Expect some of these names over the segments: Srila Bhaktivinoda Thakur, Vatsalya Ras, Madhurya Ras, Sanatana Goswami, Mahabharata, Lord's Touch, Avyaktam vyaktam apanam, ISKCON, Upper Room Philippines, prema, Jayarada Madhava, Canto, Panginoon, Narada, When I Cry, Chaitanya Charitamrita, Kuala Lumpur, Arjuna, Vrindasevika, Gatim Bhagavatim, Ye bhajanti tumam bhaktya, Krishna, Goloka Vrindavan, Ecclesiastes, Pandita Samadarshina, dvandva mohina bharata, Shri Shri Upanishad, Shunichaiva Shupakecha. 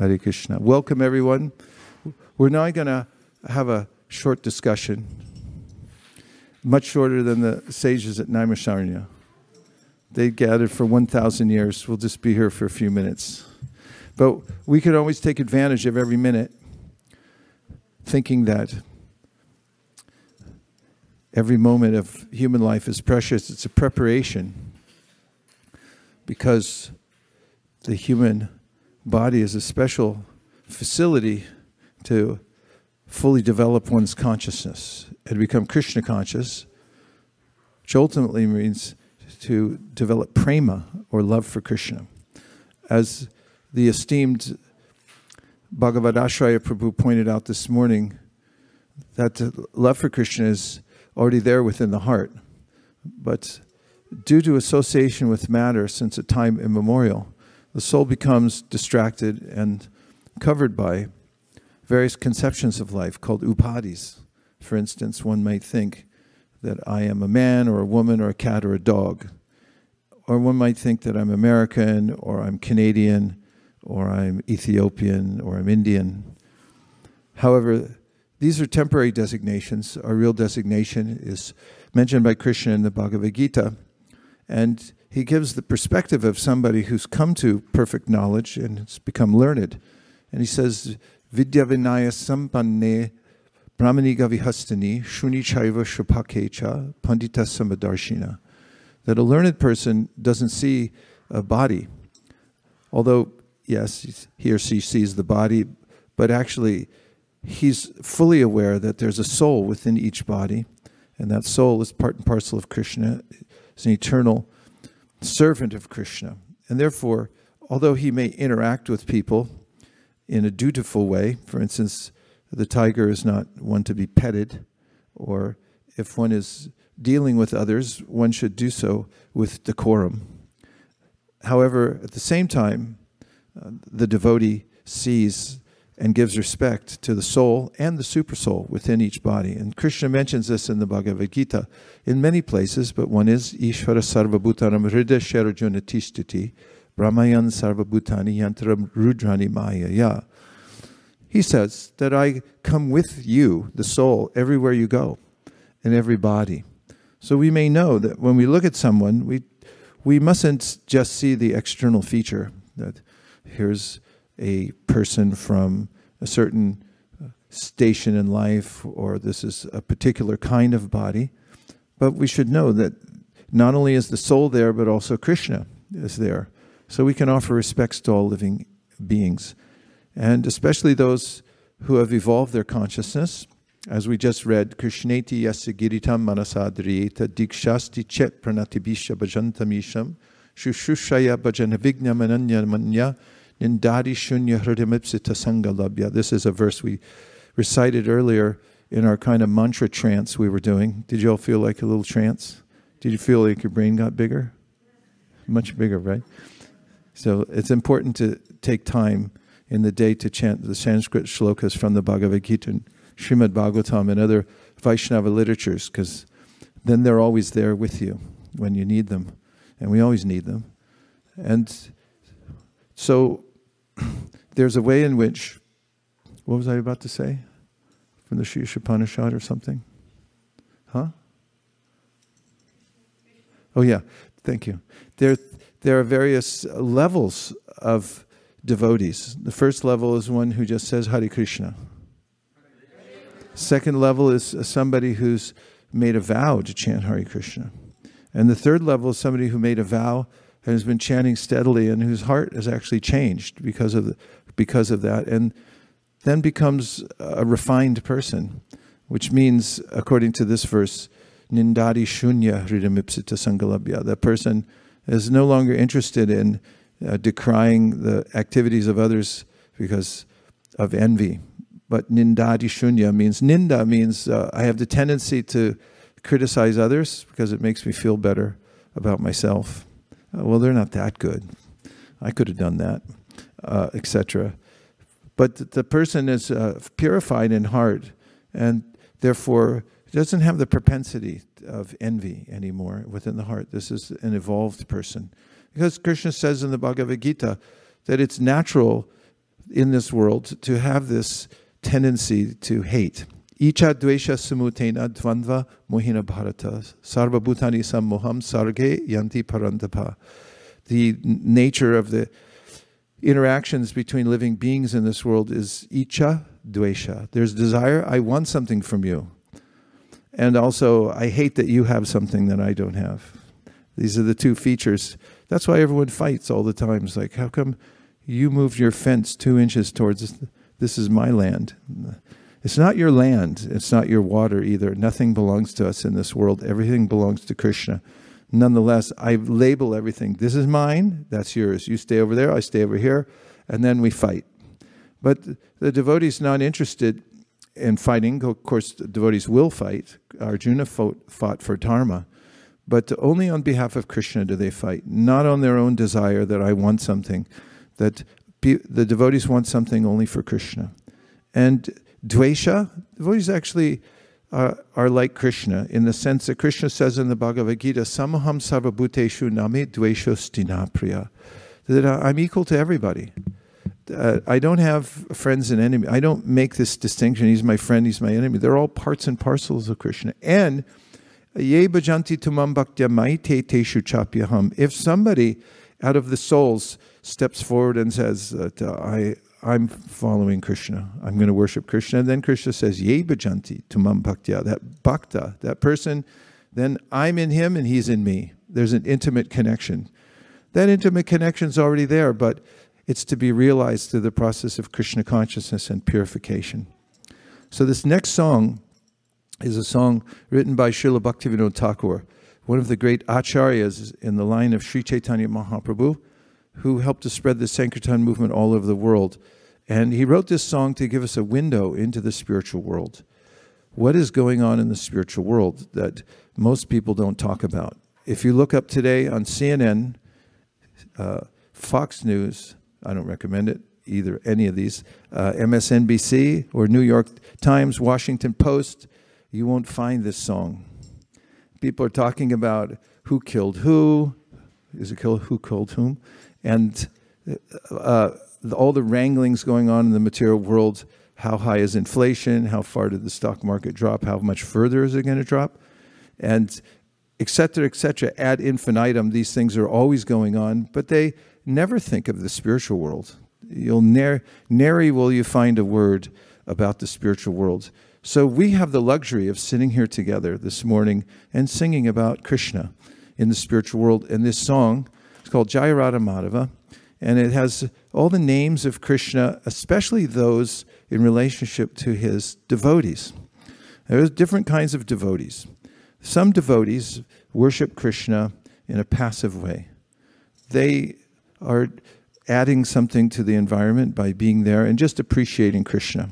Hare Krishna. Welcome, everyone. We're now going to have a short discussion, much shorter than the sages at Naimisharanya. They gathered for 1,000 years. We'll just be here for a few minutes. But we could always take advantage of every minute, thinking that every moment of human life is precious. It's a preparation, because the human body is a special facility to fully develop one's consciousness and become Krishna conscious, which ultimately means to develop prema, or love for Krishna. As the esteemed Bhagavad Ashraya Prabhu pointed out this morning, that the love for Krishna is already there within the heart, but due to association with matter since a time immemorial, the soul becomes distracted and covered by various conceptions of life called upadhis. For instance, one might think that I am a man or a woman or a cat or a dog. Or one might think that I'm American or I'm Canadian or I'm Ethiopian or I'm Indian. However, these are temporary designations. Our real designation is mentioned by Krishna in the Bhagavad Gita. And he gives the perspective of somebody who's come to perfect knowledge and has become learned. And he says, Vidya Vinaya Sampanne, Brahmanigavihastani, Shunichaiva Shupakecha, Pandita Samadarshina. That a learned person doesn't see a body. Although, yes, he or she sees the body, but actually he's fully aware that there's a soul within each body. And that soul is part and parcel of Krishna. It's an eternal servant of Krishna. And therefore, although he may interact with people in a dutiful way, for instance, the tiger is not one to be petted, or if one is dealing with others, one should do so with decorum. However, at the same time, the devotee sees and gives respect to the soul and the supersoul within each body. And Krishna mentions this in the Bhagavad Gita in many places, but one is Ishvara Sarva Buttaram, Riddhasherajunatishtti, Brahmayana Sarva Bhutani, Yantaram Rudrani Maya. Yeah. He says that I come with you, the soul, everywhere you go, in every body. So we may know that when we look at someone, we mustn't just see the external feature, that here's a person from a certain station in life, or this is a particular kind of body. But we should know that not only is the soul there, but also Krishna is there. So we can offer respects to all living beings, and especially those who have evolved their consciousness. As we just read, Krishneti yasigirita manasadriyeta dikshasti chet pranatibisha bhajantamisham shushushaya bhajanavigna mananya manya nindari shunya hridamipsita sangalabhya. This is a verse we recited earlier in our kind of mantra trance we were doing. Did you all feel like a little trance? Did you feel like your brain got bigger? Much bigger, right? So it's important to take time in the day to chant the Sanskrit shlokas from the Bhagavad Gita, Srimad Bhagavatam, and other Vaishnava literatures, because then they're always there with you when you need them. And we always need them. And so there's a way in which, what was I about to say? From the Shri Shri Upanishad or something? Huh? Oh yeah, thank you. There are various levels of devotees. The first level is one who just says Hare Krishna. Second level is somebody who's made a vow to chant Hare Krishna. And the third level is somebody who made a vow and has been chanting steadily, and whose heart has actually changed because of that, and then becomes a refined person, which means, according to this verse, Nindari shunya hridamipsita sangalabhya. That person is no longer interested in decrying the activities of others because of envy. But nindadi shunya means, ninda means I have the tendency to criticize others because it makes me feel better about myself. Well, they're not that good. I could have done that, etc. But the person is purified in heart, and therefore doesn't have the propensity of envy anymore within the heart. This is an evolved person. Because Krishna says in the Bhagavad Gita that it's natural in this world to have this tendency to hate. Iccha dwesha samutena dvandva mohina bharata sarva bhutani samaham sarge yanti parantapa. The nature of the interactions between living beings in this world is iccha dvesha. There's desire, I want something from you. And also, I hate that you have something that I don't have. These are the two features. That's why everyone fights all the time. It's like, how come you moved your fence 2 inches towards this? This is my land. It's not your land. It's not your water either. Nothing belongs to us in this world. Everything belongs to Krishna. Nonetheless, I label everything. This is mine. That's yours. You stay over there. I stay over here. And then we fight. But the devotee's not interested in fighting. Of course, the devotees will fight. Arjuna fought for dharma. But only on behalf of Krishna do they fight. Not on their own desire that I want something. That the devotees want something only for Krishna. And dvesha, devotees actually are like Krishna in the sense that Krishna says in the Bhagavad Gita, Samaham sarva bhuteshu name dvesho stinapriya, that I'm equal to everybody. I don't have friends and enemies. I don't make this distinction. He's my friend, he's my enemy. They're all parts and parcels of Krishna. And ye bhajanti tumam bhaktya maite teshu chapyaham. If somebody out of the souls steps forward and says that I'm following Krishna, I'm going to worship Krishna. And then Krishna says, Ye bhajanti tumam bhaktya, that bhakta, that person, then I'm in him and he's in me. There's an intimate connection. That intimate connection's already there, but it's to be realized through the process of Krishna consciousness and purification. So this next song is a song written by Srila Bhaktivinoda Thakur, one of the great acharyas in the line of Sri Chaitanya Mahaprabhu, who helped to spread the Sankirtan movement all over the world. And he wrote this song to give us a window into the spiritual world. What is going on in the spiritual world that most people don't talk about? If you look up today on CNN, Fox News, I don't recommend it, either any of these, MSNBC or New York Times, Washington Post, you won't find this song. People are talking about who killed who, who killed whom, and all the wranglings going on in the material world. How high is inflation? How far did the stock market drop? How much further is it going to drop? And et cetera, ad infinitum. These things are always going on, but they never think of the spiritual world. You'll nary will you find a word about the spiritual world. So we have the luxury of sitting here together this morning and singing about Krishna in the spiritual world. And this song is called Jayarada Madhava, and it has all the names of Krishna, especially those in relationship to his devotees. There's different kinds of devotees. Some devotees worship Krishna in a passive way. They are adding something to the environment by being there and just appreciating Krishna.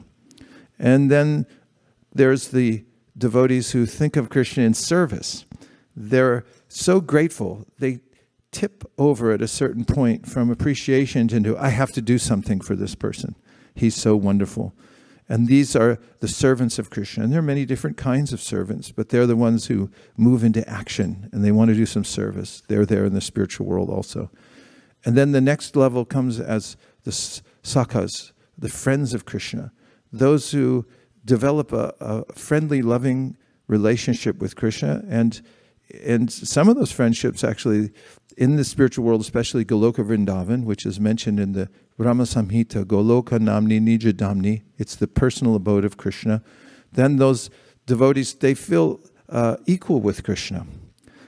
And then there's the devotees who think of Krishna in service. They're so grateful, they tip over at a certain point from appreciation into, I have to do something for this person. He's so wonderful. And these are the servants of Krishna. And there are many different kinds of servants, but they're the ones who move into action and they want to do some service. They're there in the spiritual world also. And then the next level comes as the sakhas, the friends of Krishna, those who develop a friendly, loving relationship with Krishna. And some of those friendships actually in the spiritual world, especially Goloka Vrindavan, which is mentioned in the Brahma Samhita, Goloka Namni Nija Damni, it's the personal abode of Krishna. Then those devotees, they feel equal with Krishna.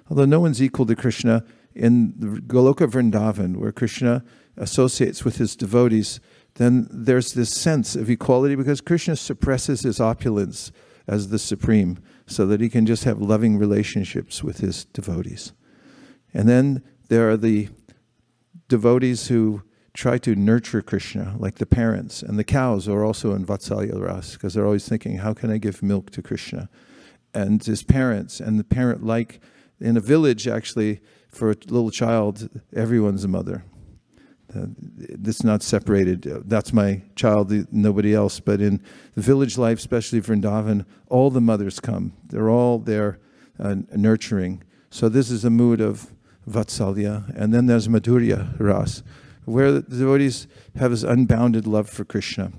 Although no one's equal to Krishna, in Goloka Vrindavan, where Krishna associates with his devotees, then there's this sense of equality because Krishna suppresses his opulence as the supreme, so that he can just have loving relationships with his devotees. And then there are the devotees who try to nurture Krishna, like the parents. And the cows are also in Vatsalya Ras, because they're always thinking, how can I give milk to Krishna? And his parents, and the parent, like in a village, actually, for a little child, everyone's a mother. That's not separated. That's my child, nobody else. But in the village life, especially Vrindavan, all the mothers come. They're all there nurturing. So this is a mood of Vatsalya. And then there's Madhurya Ras, where the devotees have this unbounded love for Krishna.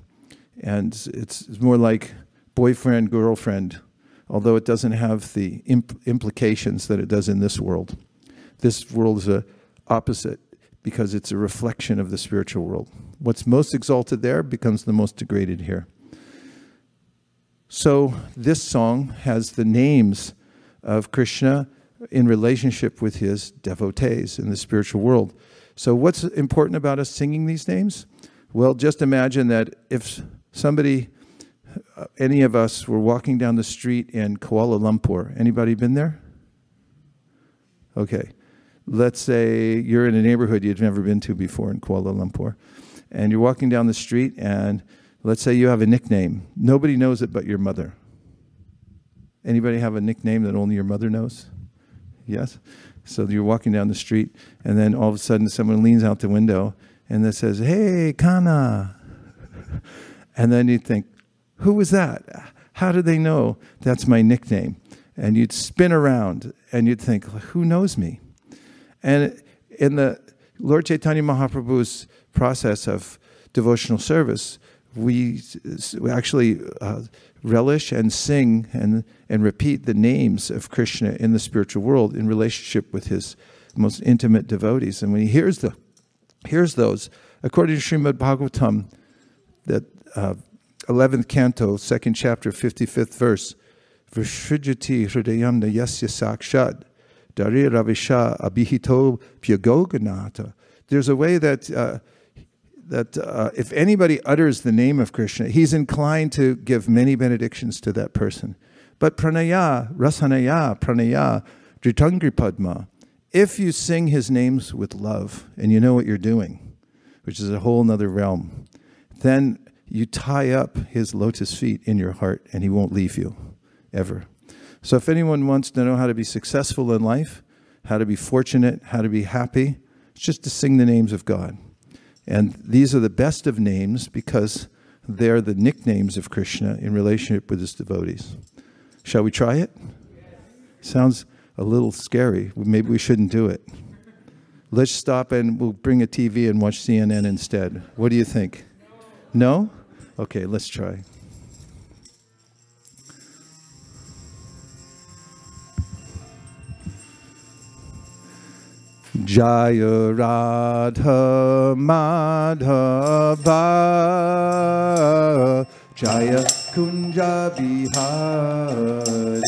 And it's more like boyfriend, girlfriend, although it doesn't have the implications that it does in this world. This world is a opposite because it's a reflection of the spiritual world. What's most exalted there becomes the most degraded here. So this song has the names of Krishna in relationship with his devotees in the spiritual world. So what's important about us singing these names? Well, just imagine that if somebody, any of us, were walking down the street in Kuala Lumpur. Anybody been there? Okay. Let's say you're in a neighborhood you've never been to before in Kuala Lumpur, and you're walking down the street, and let's say you have a nickname. Nobody knows it but your mother. Anybody have a nickname that only your mother knows? Yes? So you're walking down the street, and then all of a sudden someone leans out the window and that says, "Hey, Kana." And then you think, who was that? How did they know that's my nickname? And you'd spin around and you'd think, who knows me? And in the Lord Chaitanya Mahaprabhu's process of devotional service, we actually relish and sing and repeat the names of Krishna in the spiritual world in relationship with his most intimate devotees. And when he hears those, according to Srimad Bhagavatam, that 11th Canto, 2nd chapter, 55th verse, Vrishijati hridayamna yasya sakshad, dari ravisha abhihito pyagoganata. There's a way that if anybody utters the name of Krishna, he's inclined to give many benedictions to that person. But pranaya, rasanaya, pranaya, dritangri padma, if you sing his names with love and you know what you're doing, which is a whole nother realm, then you tie up his lotus feet in your heart and he won't leave you ever. So if anyone wants to know how to be successful in life, how to be fortunate, how to be happy, it's just to sing the names of God. And these are the best of names because they're the nicknames of Krishna in relationship with his devotees. Shall we try it? Yes. Sounds a little scary. Maybe we shouldn't do it. Let's stop and we'll bring a TV and watch CNN instead. What do you think? No? Okay, let's try. Jayarada Madhava, Jaya Kunja Bihari,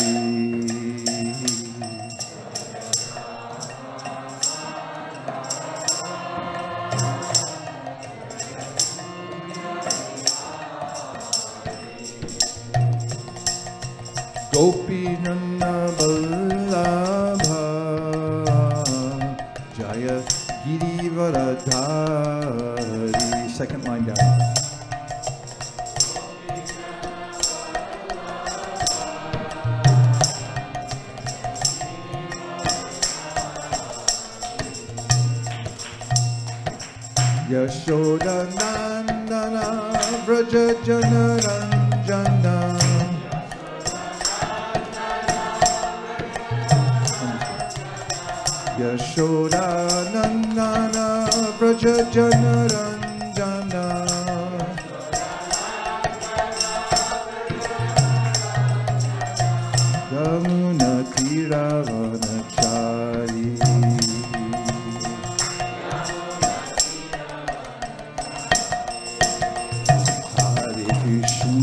Gopinanna Vallabha, Girivaradhari. Second line down. Yashoda Nandana Vraja Janaranjana. Yashoda Nandana Vraja Janaranjana. Yamuna Tiravanachari.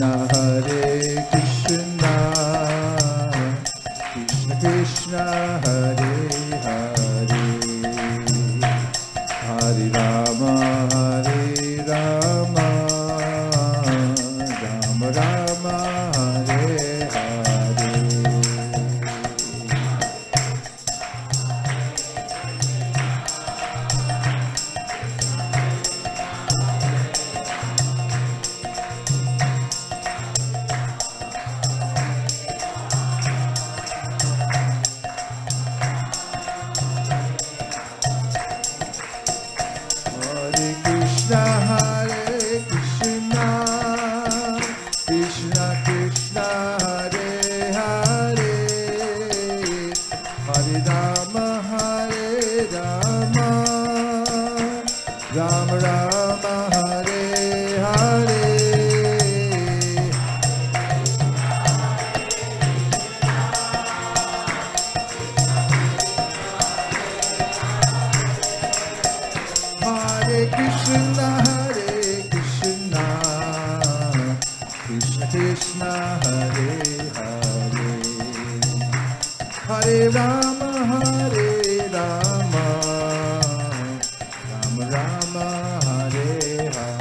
Hare Krishna Hare Krishna, Krishna Krishna Hare Hare, Hare Rama Hare Rama, Rama Rama Hare Hare. Hare Hare, Hare Rama Hare Rama, Rama Rama Hare Hare.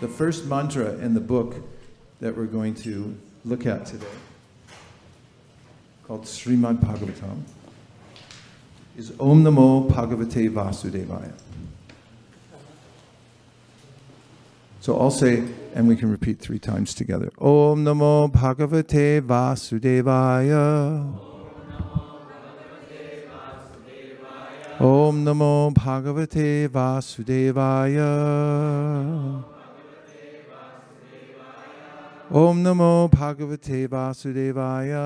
The first mantra in the book that we're going to look at today, called Srimad Bhagavatam, is Om Namo Bhagavate Vasudevaya. So I'll say, and we can repeat three times together. Om Namo Bhagavate Vasudevaya. Om Namo Bhagavate Vasudevaya. Om Namo Bhagavate Vasudevaya.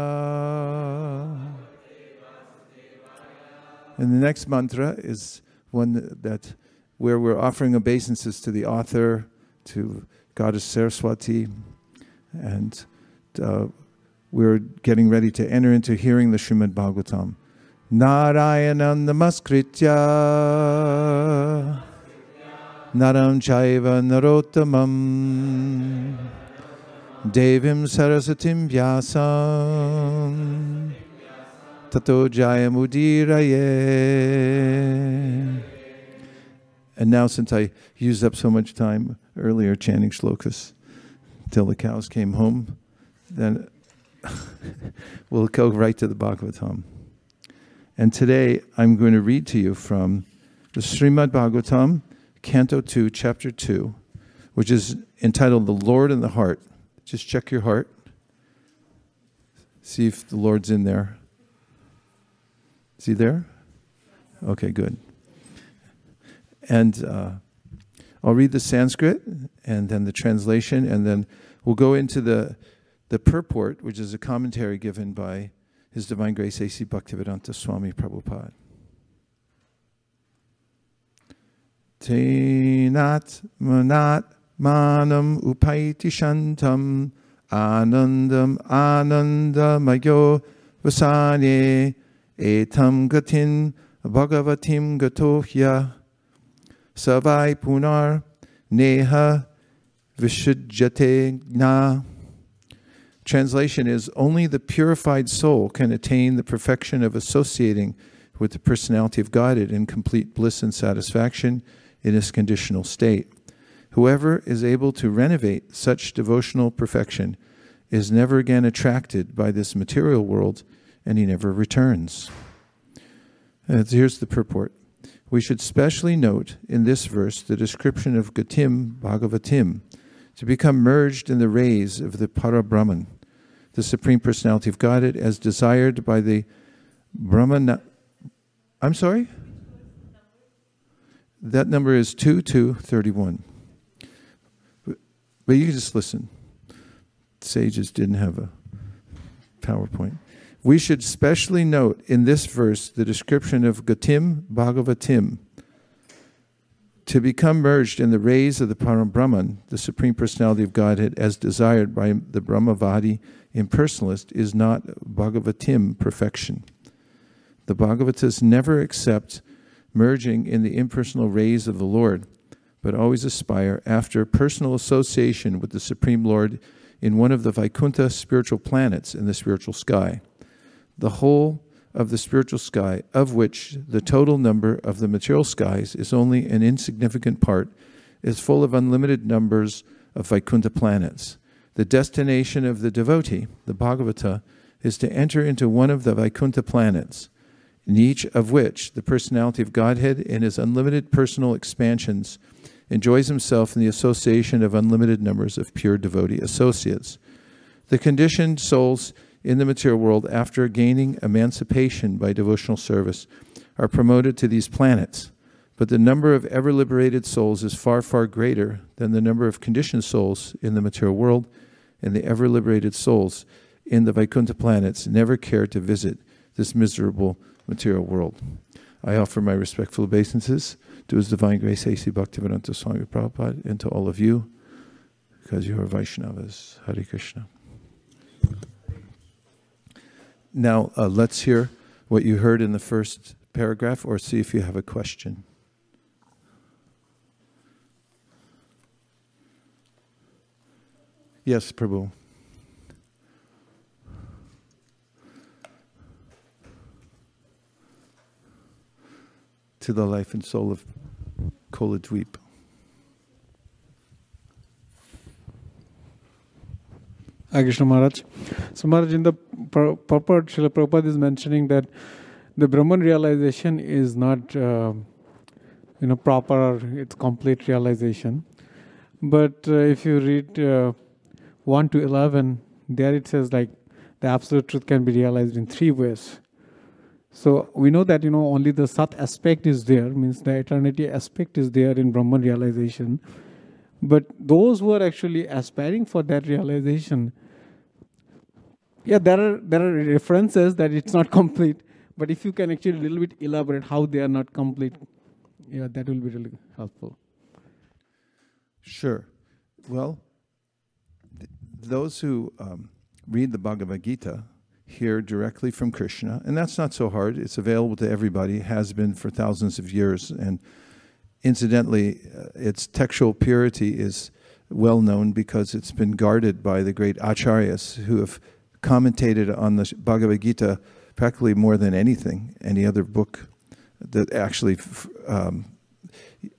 And the next mantra is one that where we're offering obeisances to the author, to Goddess Saraswati, and we're getting ready to enter into hearing the Srimad Bhagavatam. Narayana Namaskritya Naram Chaiva Narottamam Devim Sarasatim Vyasam Tato Jayamudiraye. And now, since I used up so much time earlier chanting shlokas till the cows came home, then we'll go right to the Bhagavatam. And today I'm going to read to you from the Srimad Bhagavatam, Canto 2, Chapter 2, which is entitled The Lord and the Heart. Just check your heart. See if the Lord's in there. Is he there? Okay, good. And I'll read the Sanskrit and then the translation, and then we'll go into the purport, which is a commentary given by His Divine Grace A.C. Bhaktivedanta Swami Prabhupada. Tenat manat manam upaiti shantam anandam anandamayo vasane etam gatin bhagavatim gatohya savai punar neha vishujate na. Translation is, only the purified soul can attain the perfection of associating with the personality of Godhead in complete bliss and satisfaction in his conditional state. Whoever is able to renovate such devotional perfection is never again attracted by this material world, and he never returns. Here's the purport. We should specially note in this verse the description of Gatim Bhagavatim, to become merged in the rays of the Para Brahman, the Supreme Personality of Godhead, as desired by the Brahmana. I'm sorry? That number is 2231. But you can just listen. Sages didn't have a PowerPoint. We should specially note in this verse the description of Gatim Bhagavatim, to become merged in the rays of the Parabrahman, the Supreme Personality of Godhead, as desired by the Brahmavadi impersonalist, is not Bhagavatim perfection. The Bhagavatas never accept merging in the impersonal rays of the Lord, but always aspire after personal association with the Supreme Lord in one of the Vaikuntha spiritual planets in the spiritual sky, the whole of the spiritual sky, of which the total number of the material skies is only an insignificant part, is full of unlimited numbers of Vaikuntha planets. The destination of the devotee, the Bhagavata, is to enter into one of the Vaikuntha planets, in each of which the personality of Godhead in his unlimited personal expansions enjoys himself in the association of unlimited numbers of pure devotee associates. The conditioned souls in the material world, after gaining emancipation by devotional service, are promoted to these planets. But the number of ever liberated souls is far, far greater than the number of conditioned souls in the material world, and the ever-liberated souls in the Vaikuntha planets never care to visit this miserable material world. I offer my respectful obeisances to His Divine Grace A.C. Bhaktivedanta Swami Prabhupada and to all of you, because you are Vaishnavas. Hare Krishna. Now, let's hear what you heard in the first paragraph, or see if you have a question. Yes, Prabhu. To the life and soul of Kola Dweep. Hare Krishna Maharaj. So Maharaj, in the purport, Srila Prabhupada is mentioning that the Brahman realization is not, proper or its complete realization. But if you read 1 to 11, there it says like the absolute truth can be realized in 3 ways. So we know that, only the Sat aspect is there, means the eternity aspect is there in Brahman realization. But those who are actually aspiring for that realization, yeah, there are references that it's not complete. But if you can actually a little bit elaborate how they are not complete, yeah, that will be really helpful. Sure. Well, those who read the Bhagavad Gita hear directly from Krishna, and that's not so hard. It's available to everybody, has been for thousands of years. And incidentally, its textual purity is well known because it's been guarded by the great acharyas who have commentated on the Bhagavad Gita practically more than any other book. That actually,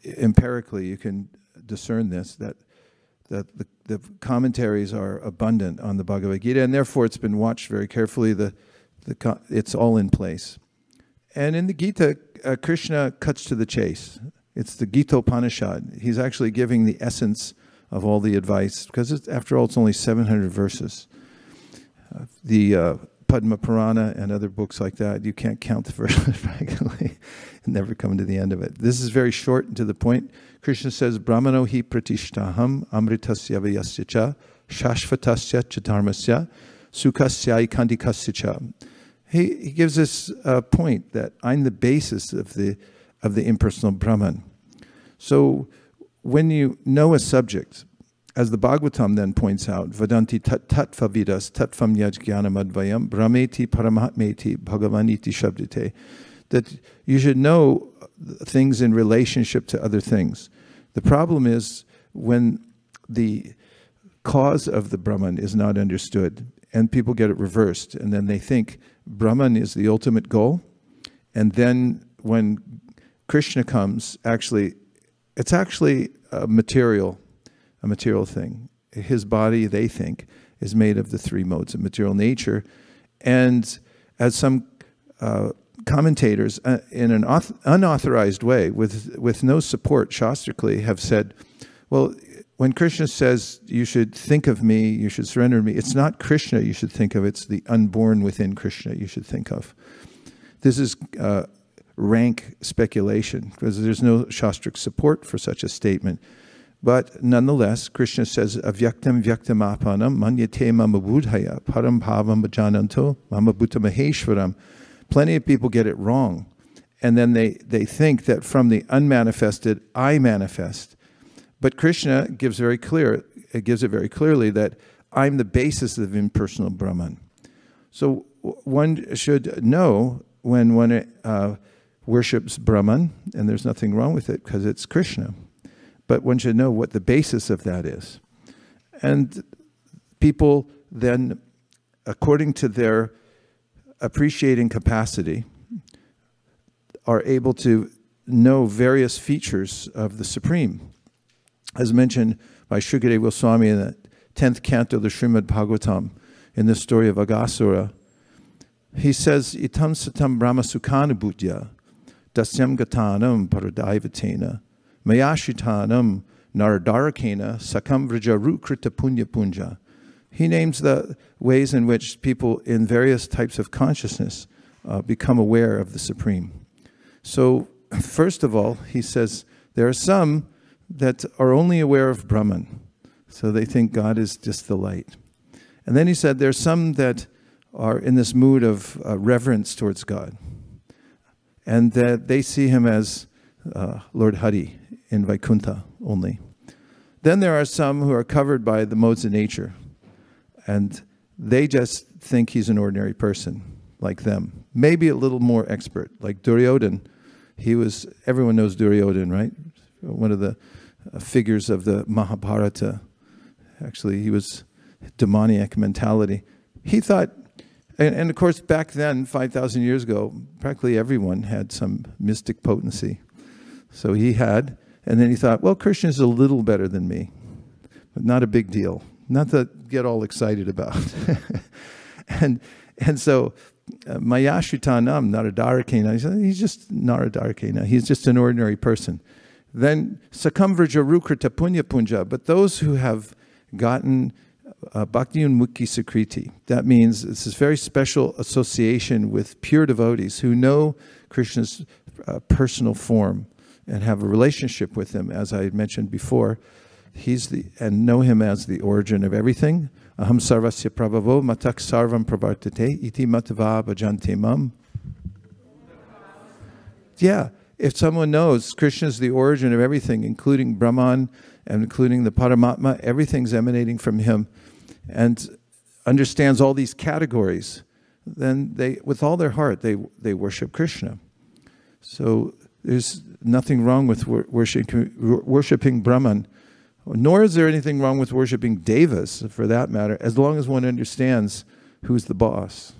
empirically, you can discern this, that the commentaries are abundant on the Bhagavad Gita, and therefore it's been watched very carefully. It's all in place. And in the Gita, Krishna cuts to the chase. It's the Gitopanishad. He's actually giving the essence of all the advice, because after all, it's only 700 verses. The Padma Purana and other books like that, you can't count the verses practically and never come to the end of it. This is very short and to the point. Krishna says, Brahmano hi pratishtaham amritasya vyasya cha shashvatasya cha dharmasya sukasya ikandikasya cha. He gives us a point that I'm the basis of the impersonal Brahman. So when you know a subject, as the Bhagavatam then points out, Vedanti tattva vidas tattvam yajjnanam advayam brahmeti paramahatmeti bhagavaniti shabdite, that you should know things in relationship to other things. The problem is when the cause of the Brahman is not understood, and people get it reversed, and then they think Brahman is the ultimate goal, and then when Krishna comes, actually, it's actually a material thing. His body, they think, is made of the 3 modes of material nature. And as some commentators, in an unauthorized way, with no support shastrically, have said, well, when Krishna says, you should think of me, you should surrender to me, it's not Krishna you should think of, it's the unborn within Krishna you should think of. This is rank speculation, because there's no shastric support for such a statement. But nonetheless, Krishna says, avyaktam vyaktam apanam manyate mamabudhaya param bhavam bhajananto mamabhuta maheshwaram. Plenty of people get it wrong, and then they think that from the unmanifested, I manifest. But Krishna gives it very clearly that I'm the basis of impersonal Brahman. So one should know when one worships Brahman, and there's nothing wrong with it because it's Krishna, but one should know what the basis of that is. And people then, according to their appreciating capacity, are able to know various features of the Supreme. As mentioned by Shukadeva Goswami in the 10th canto of the Srimad Bhagavatam, in the story of Agasura, he says, itam satam brahma sukhanubhutya dasyam gatanam paradaivatena mayashitanam naradarakena sakam vrajarukrita punya punja. He names the ways in which people in various types of consciousness become aware of the Supreme. So, first of all, he says, there are some that are only aware of Brahman. So they think God is just the light. And then he said, there's some that are in this mood of reverence towards God, and that they see him as Lord Hari in Vaikuntha only. Then there are some who are covered by the modes of nature, and they just think he's an ordinary person like them, maybe a little more expert, like Duryodhan. He was, everyone knows Duryodhan, right? One of the figures of the Mahabharata. Actually, he was demoniac mentality. He thought, and of course, back then, 5,000 years ago, practically everyone had some mystic potency. So he had, and then he thought, well, Krishna is a little better than me, but not a big deal. Not to get all excited about. And so, Mayashutanam Naradarikena, he's just Naradarikena, he's just an ordinary person. Then Sakamvrja Rukrita Punya Punja, but those who have gotten Bhakti Unmukhi Sukriti, that means it's this very special association with pure devotees who know Krishna's personal form and have a relationship with him, as I mentioned before. He's the, and know him as the origin of everything. Aham sarvasya prabhavo matak sarvam pravartate iti matava bhajante mam. Yeah, if someone knows Krishna is the origin of everything, including Brahman and including the Paramatma, everything's emanating from him, and understands all these categories, then they, with all their heart, they worship Krishna. So there's nothing wrong with worshiping Brahman. Nor is there anything wrong with worshiping devas, for that matter, as long as one understands who's the boss.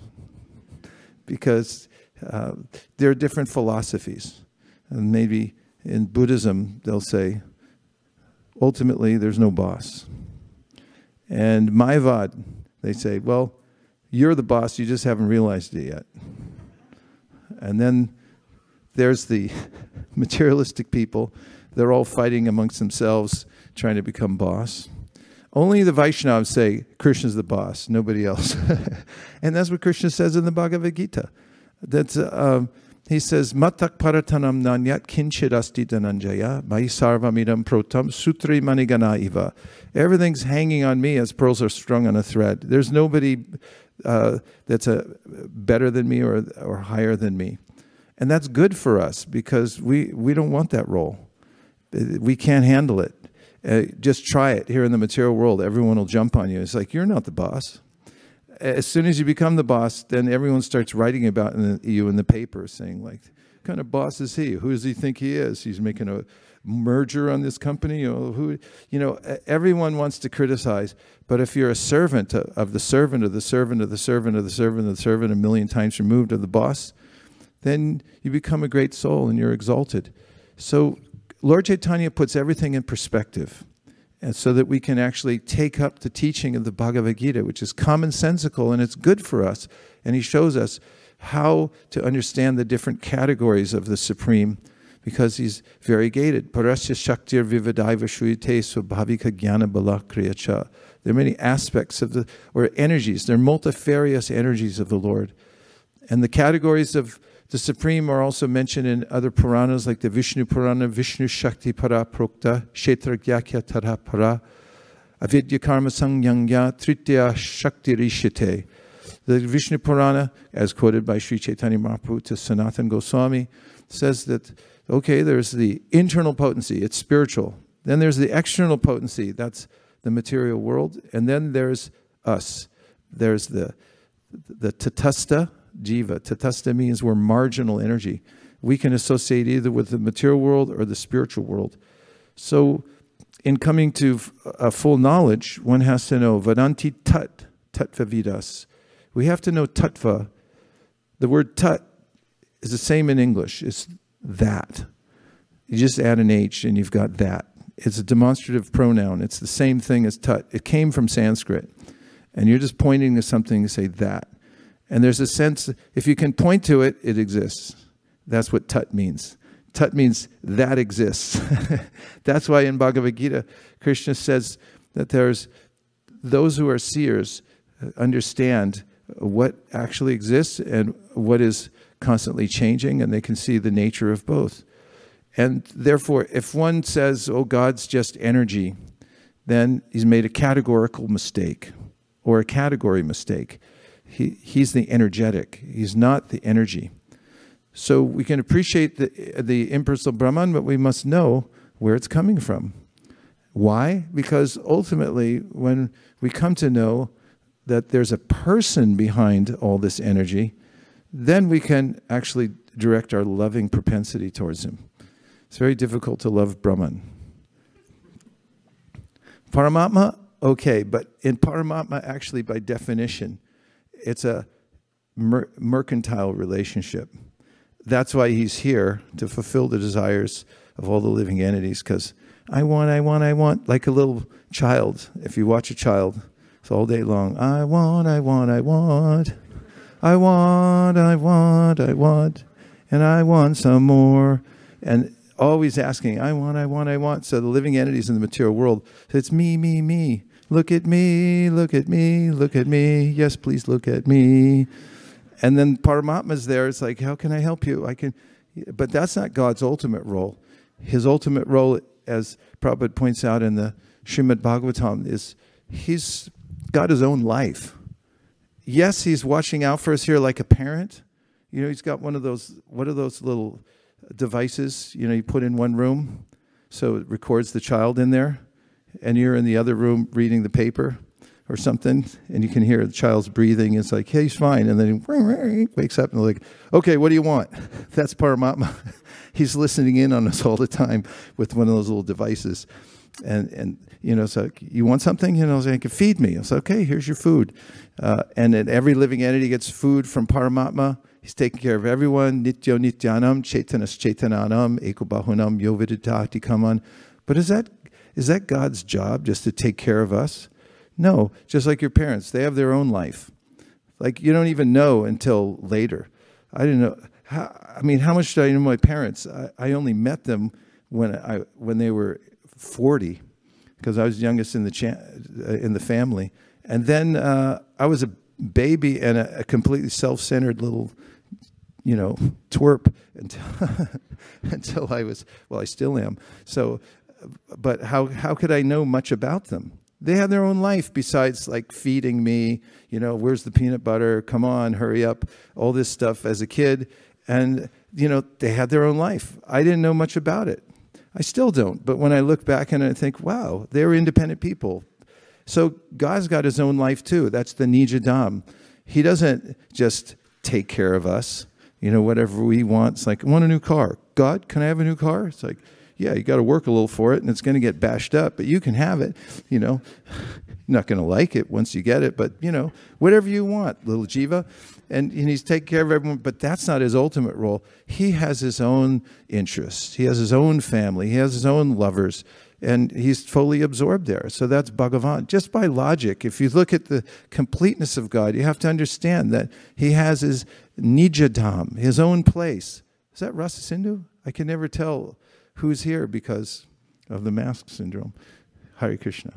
Because there are different philosophies. And maybe in Buddhism, they'll say, ultimately, there's no boss. And Mayavad, they say, well, you're the boss, you just haven't realized it yet. And then there's the materialistic people. They're all fighting amongst themselves, trying to become boss. Only the Vaishnavas say, Krishna's the boss, nobody else. And that's what Krishna says in the Bhagavad Gita. That's, he says, Matak paratanam nanyat kinchid asti dhananjaya, mai sarvam idam protam sutri manigana iva. Everything's hanging on me as pearls are strung on a thread. There's nobody that's better than me or higher than me. And that's good for us, because we don't want that role. We can't handle it. Just try it here in the material world. Everyone will jump on you. It's like, you're not the boss. As soon as you become the boss, then everyone starts writing about you in the paper, saying, like, what kind of boss is he? Who does he think he is? He's making a merger on this company. Or who? You know, everyone wants to criticize. But if you're a servant of the servant of the servant of the servant of the servant of the servant, a million times removed of the boss, then you become a great soul and you're exalted. So Lord Chaitanya puts everything in perspective, and so that we can actually take up the teaching of the Bhagavad Gita, which is commonsensical, and it's good for us. And he shows us how to understand the different categories of the Supreme, because he's variegated. Parasya shaktir vivadaiva shruyate svabhavika jnana bala kriyacha. There are many aspects of the, or energies, they're multifarious energies of the Lord. And the categories of the Supreme are also mentioned in other Puranas, like the Vishnu Purana, Vishnu Shakti Para Prokta, Kshetra Gyakya Tara Para, Avidya Karma Sangyangya, Tritya Shakti Rishite. The Vishnu Purana, as quoted by Sri Chaitanya Mahaprabhu to Sanatana Goswami, says that, okay, there's the internal potency, it's spiritual. Then there's the external potency, that's the material world. And then there's us. There's the tatasta, jiva. Tatasta means we're marginal energy. We can associate either with the material world or the spiritual world. So in coming to a full knowledge, one has to know Vedanti tat, tattva vidas. We have to know tattva. The word tat is the same in English. It's that. You just add an H and you've got that. It's a demonstrative pronoun. It's the same thing as tat. It came from Sanskrit. And you're just pointing to something and say that. And there's a sense, if you can point to it, it exists. That's what tat means. Tat means that exists. That's why in Bhagavad Gita, Krishna says that there's those who are seers understand what actually exists and what is constantly changing, and they can see the nature of both. And therefore, if one says, oh, God's just energy, then he's made a categorical mistake. or a category mistake. He's the energetic. He's not the energy. So we can appreciate the impersonal Brahman, but we must know where it's coming from. Why? Because ultimately, when we come to know that there's a person behind all this energy, then we can actually direct our loving propensity towards him. It's very difficult to love Brahman. Paramatma, okay, but in Paramatma, actually, by definition, it's a mercantile relationship. That's why he's here, to fulfill the desires of all the living entities, because I want, like a little child. If you watch a child, it's all day long, I want, and I want some more, and always asking, I want. So the living entities in the material world, it's me. Look at me. Yes, please look at me. And then Paramatma's there. It's like, how can I help you? But that's not God's ultimate role. His ultimate role, as Prabhupada points out in the Srimad Bhagavatam, is he's got his own life. Yes, he's watching out for us here like a parent. You know, he's got one of those, what are those little devices, you put in one room, so it records the child in there, and you're in the other room reading the paper or something, and you can hear the child's breathing. It's like, hey, he's fine. And then he wakes up and like, okay, what do you want? That's Paramatma. He's listening in on us all the time with one of those little devices. And so you want something? You can feed me. It's okay, here's your food. And then every living entity gets food from Paramatma. He's taking care of everyone. Nityo nityanam, chaitanas chaitananam, ekobahunam, yoviditati kaman. But is that God's job, just to take care of us? No, just like your parents, they have their own life. Like, you don't even know until later. I didn't know. How much did I know my parents? I only met them when they were 40, because I was youngest in the family. And then I was a baby and a completely self-centered little, twerp until I was, well, I still am. So, but how could I know much about them? They had their own life besides like feeding me, where's the peanut butter? Come on, hurry up. All this stuff as a kid. And, they had their own life. I didn't know much about it. I still don't. But when I look back and I think, wow, they're independent people. So God's got his own life too. That's the Nijadam. He doesn't just take care of us, whatever we want. It's like, I want a new car. God, can I have a new car? It's like, yeah, you got to work a little for it, and it's going to get bashed up, but you can have it, You're not going to like it once you get it, but, whatever you want, little Jiva. And he's taking care of everyone, but that's not his ultimate role. He has his own interests. He has his own family. He has his own lovers, and he's fully absorbed there. So that's Bhagavan. Just by logic, if you look at the completeness of God, you have to understand that he has his Nijadham, his own place. Is that Rasa Sindhu? I can never tell who's here because of the mask syndrome. Hare Krishna.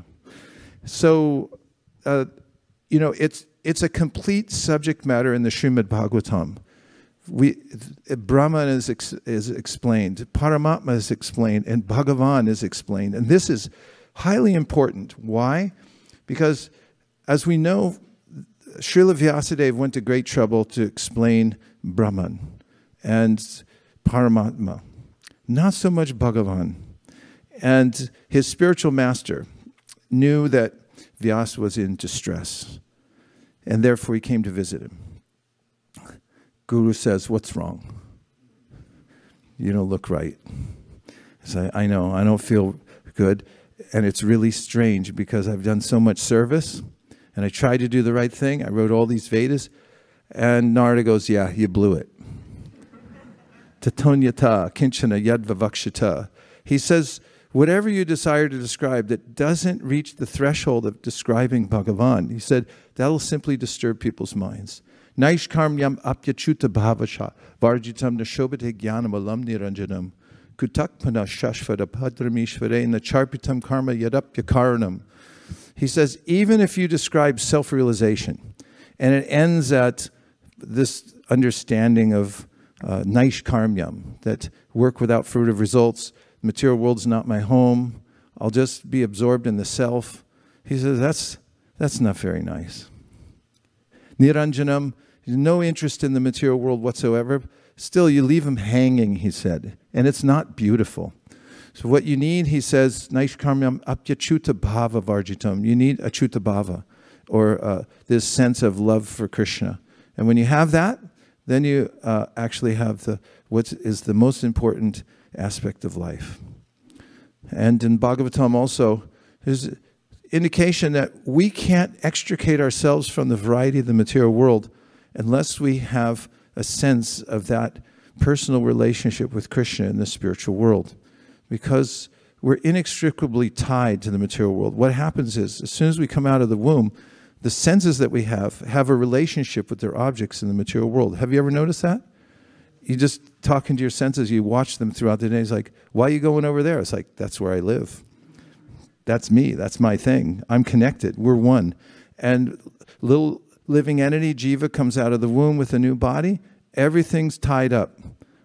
So, it's a complete subject matter in the Srimad Bhagavatam. Brahman is explained, Paramatma is explained, and Bhagavan is explained. And this is highly important. Why? Because as we know, Srila Vyasadeva went to great trouble to explain Brahman and Paramatma. Not so much Bhagavan. And his spiritual master knew that Vyasa was in distress, and therefore he came to visit him. Guru says, what's wrong? You don't look right. So I know, I don't feel good, and it's really strange because I've done so much service, and I tried to do the right thing. I wrote all these Vedas, and Narada goes, yeah, you blew it. Tatonyata, kinchana, yadvavakshata. He says, whatever you desire to describe that doesn't reach the threshold of describing Bhagavan, he said, that'll simply disturb people's minds. Naishkarmyam apyachuta bhavasha, varjitam nashobate gyanam alam niranjanam, kutakpana shashvada padramishvare nacharpitam karma yadapya karanam. He says, even if you describe self-realization, and it ends at this understanding of Naishkarmyam, that work without fruit of results, material world's not my home, I'll just be absorbed in the self. He says, that's That's not very nice. Niranjanam, no interest in the material world whatsoever. Still, you leave him hanging, he said, and it's not beautiful. So what you need, he says, Naishkarmyam apyachuta bhava varjitam. You need achuta bhava, or this sense of love for Krishna. And when you have that, then you actually have what is the most important aspect of life. And in Bhagavatam also, there's indication that we can't extricate ourselves from the variety of the material world unless we have a sense of that personal relationship with Krishna in the spiritual world, because we're inextricably tied to the material world. What happens is, as soon as we come out of the womb, the senses that we have a relationship with their objects in the material world. Have you ever noticed that? You just talking to your senses, you watch them throughout the day. It's like, why are you going over there? It's like, that's where I live. That's me. That's my thing. I'm connected. We're one. And little living entity, Jiva, comes out of the womb with a new body. Everything's tied up,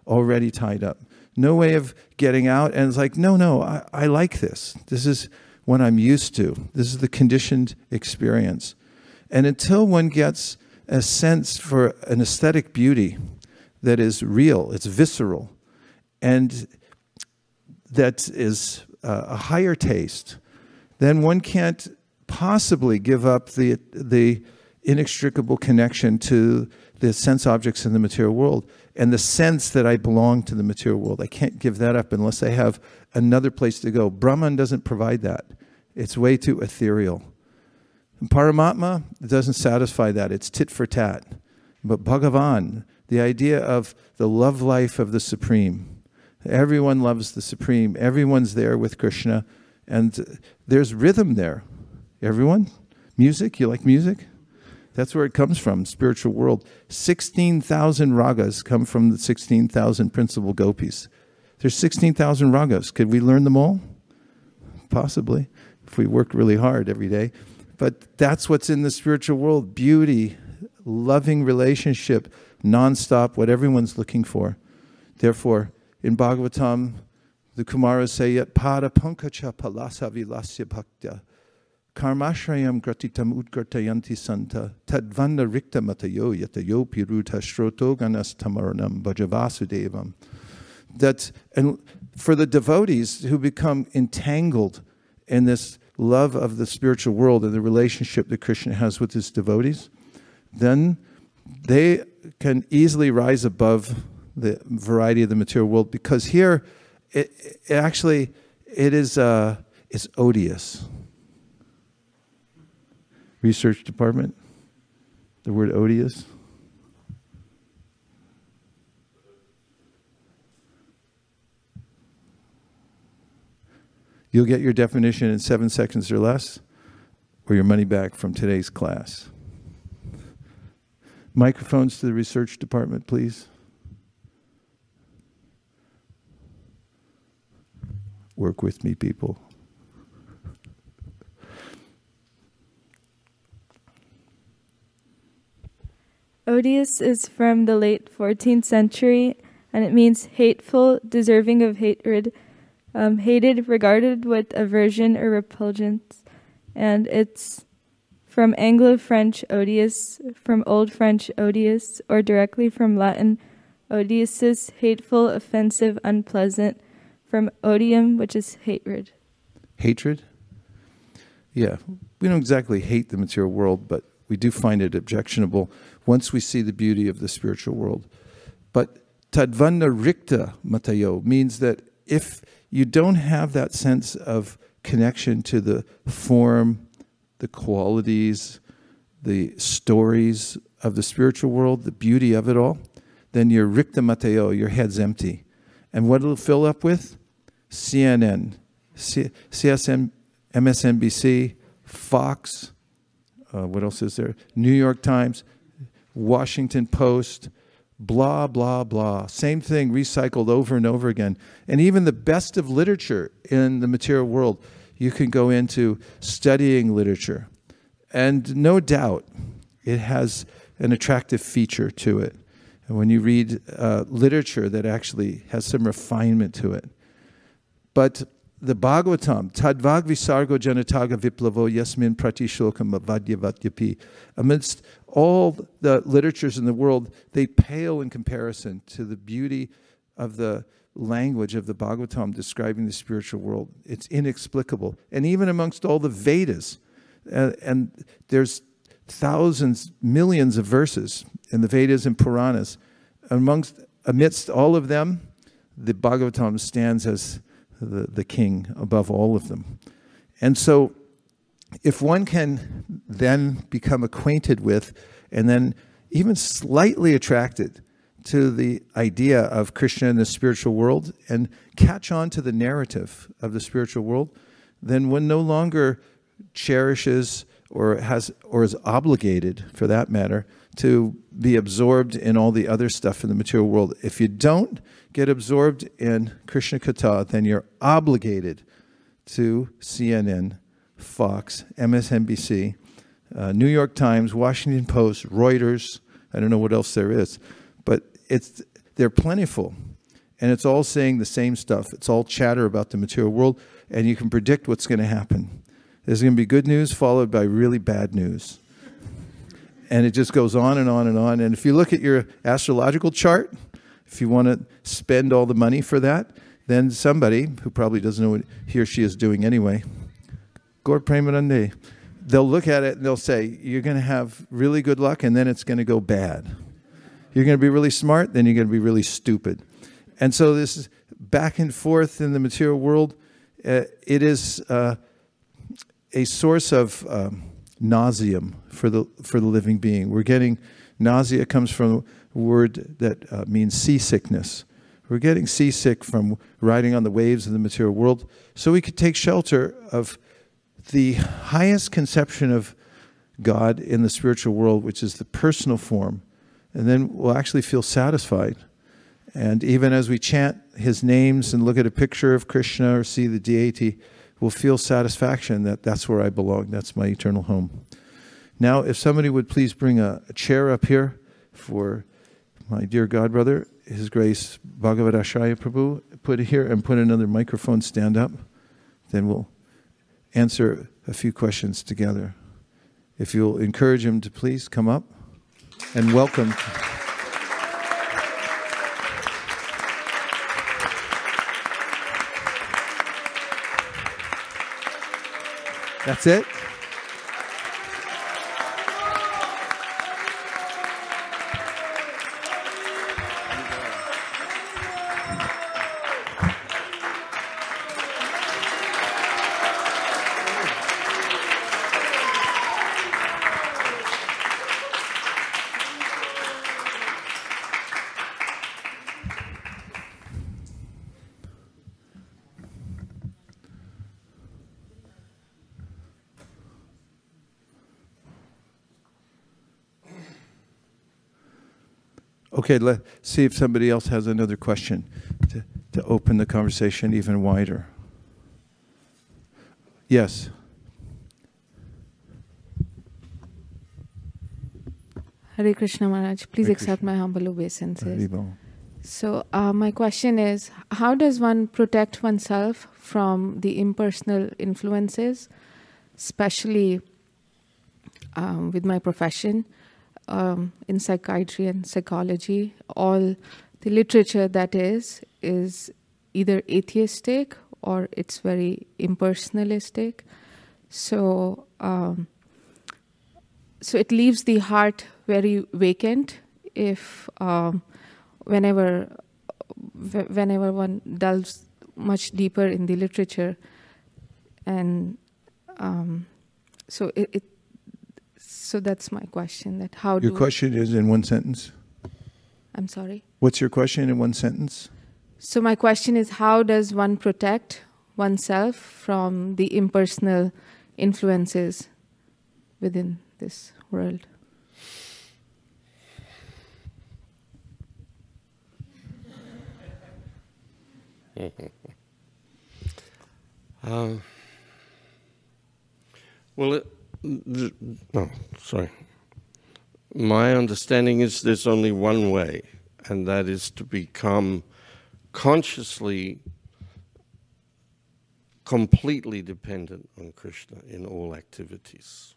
already tied up. No way of getting out. And it's like, no, I like this. This is what I'm used to. This is the conditioned experience. And until one gets a sense for an aesthetic beauty that is real, it's visceral, and that is a higher taste, then one can't possibly give up the inextricable connection to the sense objects in the material world, and the sense that I belong to the material world. I can't give that up unless I have another place to go. Brahman doesn't provide that. It's way too ethereal. And Paramatma, it doesn't satisfy that. It's tit for tat. But Bhagavan, the idea of the love life of the Supreme. Everyone loves the Supreme. Everyone's there with Krishna. And there's rhythm there. Everyone? Music? You like music? That's where it comes from, spiritual world. 16,000 ragas come from the 16,000 principal gopis. There's 16,000 ragas. Could we learn them all? Possibly, if we worked really hard every day. But that's what's in the spiritual world. Beauty, loving relationship, nonstop, what everyone's looking for. Therefore, in Bhagavatam, the Kumaras say, Yat pada pankacha palasa vilasya bhaktya. Karmashrayam gratitam utgartayanti santa, tadvanda rikta matayo yatayo piruta shroto ganas tamaranam bhajavasudevam. That's, and for the devotees who become entangled in this love of the spiritual world and the relationship that Krishna has with his devotees, then they can easily rise above the variety of the material world, because here it actually, it is it's odious. Research department, the word odious. You'll get your definition in 7 seconds or less, or your money back from today's class. Microphones to the research department, please. Work with me, people. Odious is from the late 14th century, and it means hateful, deserving of hatred, hated, regarded with aversion or repugnance. And it's from Anglo-French odious, from Old French odious, or directly from Latin odiosus, hateful, offensive, unpleasant, from odium, which is hatred. Hatred? Yeah, we don't exactly hate the material world, but we do find it objectionable once we see the beauty of the spiritual world. But tadvanda rikta matayo means that if you don't have that sense of connection to the form, the qualities, the stories of the spiritual world, the beauty of it all, then you're rikta matayo, your head's empty. And what it'll fill up with? CNN, CSN, MSNBC, Fox, what else is there? New York Times, Washington Post, blah, blah, blah. Same thing recycled over and over again. And even the best of literature in the material world, you can go into studying literature. And no doubt, it has an attractive feature to it. And when you read literature that actually has some refinement to it. But the Bhagavatam, Tadvag Visargo Janataga Viplavo Yasmin Prati Shlokam Vadyavatyapi, amidst all the literatures in the world, they pale in comparison to the beauty of the language of the Bhagavatam describing the spiritual world. It's inexplicable. And even amongst all the Vedas, and there's thousands, millions of verses in the Vedas and Puranas, amidst all of them, the Bhagavatam stands as the king above all of them. And so if one can then become acquainted with and then even slightly attracted to the idea of Krishna in the spiritual world and catch on to the narrative of the spiritual world, then one no longer cherishes or is obligated, for that matter, to be absorbed in all the other stuff in the material world. If you don't get absorbed in Krishna Katha, then you're obligated to CNN, Fox, MSNBC, New York Times, Washington Post, Reuters. I don't know what else there is, but they're plentiful. And it's all saying the same stuff. It's all chatter about the material world, and you can predict what's going to happen. There's going to be good news followed by really bad news. And it just goes on and on and on. And if you look at your astrological chart, if you want to spend all the money for that, then somebody who probably doesn't know what he or she is doing anyway, they'll look at it and they'll say, you're going to have really good luck and then it's going to go bad. You're going to be really smart, then you're going to be really stupid. And so this back and forth in the material world, it is a source of nauseum for the living being. We're getting nausea comes from a word that means seasickness. We're getting seasick from riding on the waves of the material world. So we could take shelter of the highest conception of God in the spiritual world, which is the personal form, and then we'll actually feel satisfied. And even as we chant his names and look at a picture of Krishna or see the deity, will feel satisfaction that that's where I belong. That's my eternal home. Now, if somebody would please bring a chair up here for my dear godbrother, His Grace Bhagavad Ashraya Prabhu, put it here and put another microphone stand up. Then we'll answer a few questions together. If you'll encourage him to please come up and welcome. That's it. Okay, let's see if somebody else has another question to open the conversation even wider. Yes. Hare Krishna Maharaj, please accept my humble obeisances. So my question is, how does one protect oneself from the impersonal influences, especially with my profession? In psychiatry and psychology, all the literature that is either atheistic or it's very impersonalistic. So, so it leaves the heart very vacant if whenever one delves much deeper in the literature, and so it. So that's my question. That how your question is in one sentence? I'm sorry? What's your question in one sentence? So my question is, how does one protect oneself from the impersonal influences within this world? Well, no, sorry. My understanding is there's only one way, and that is to become consciously completely dependent on Krishna in all activities.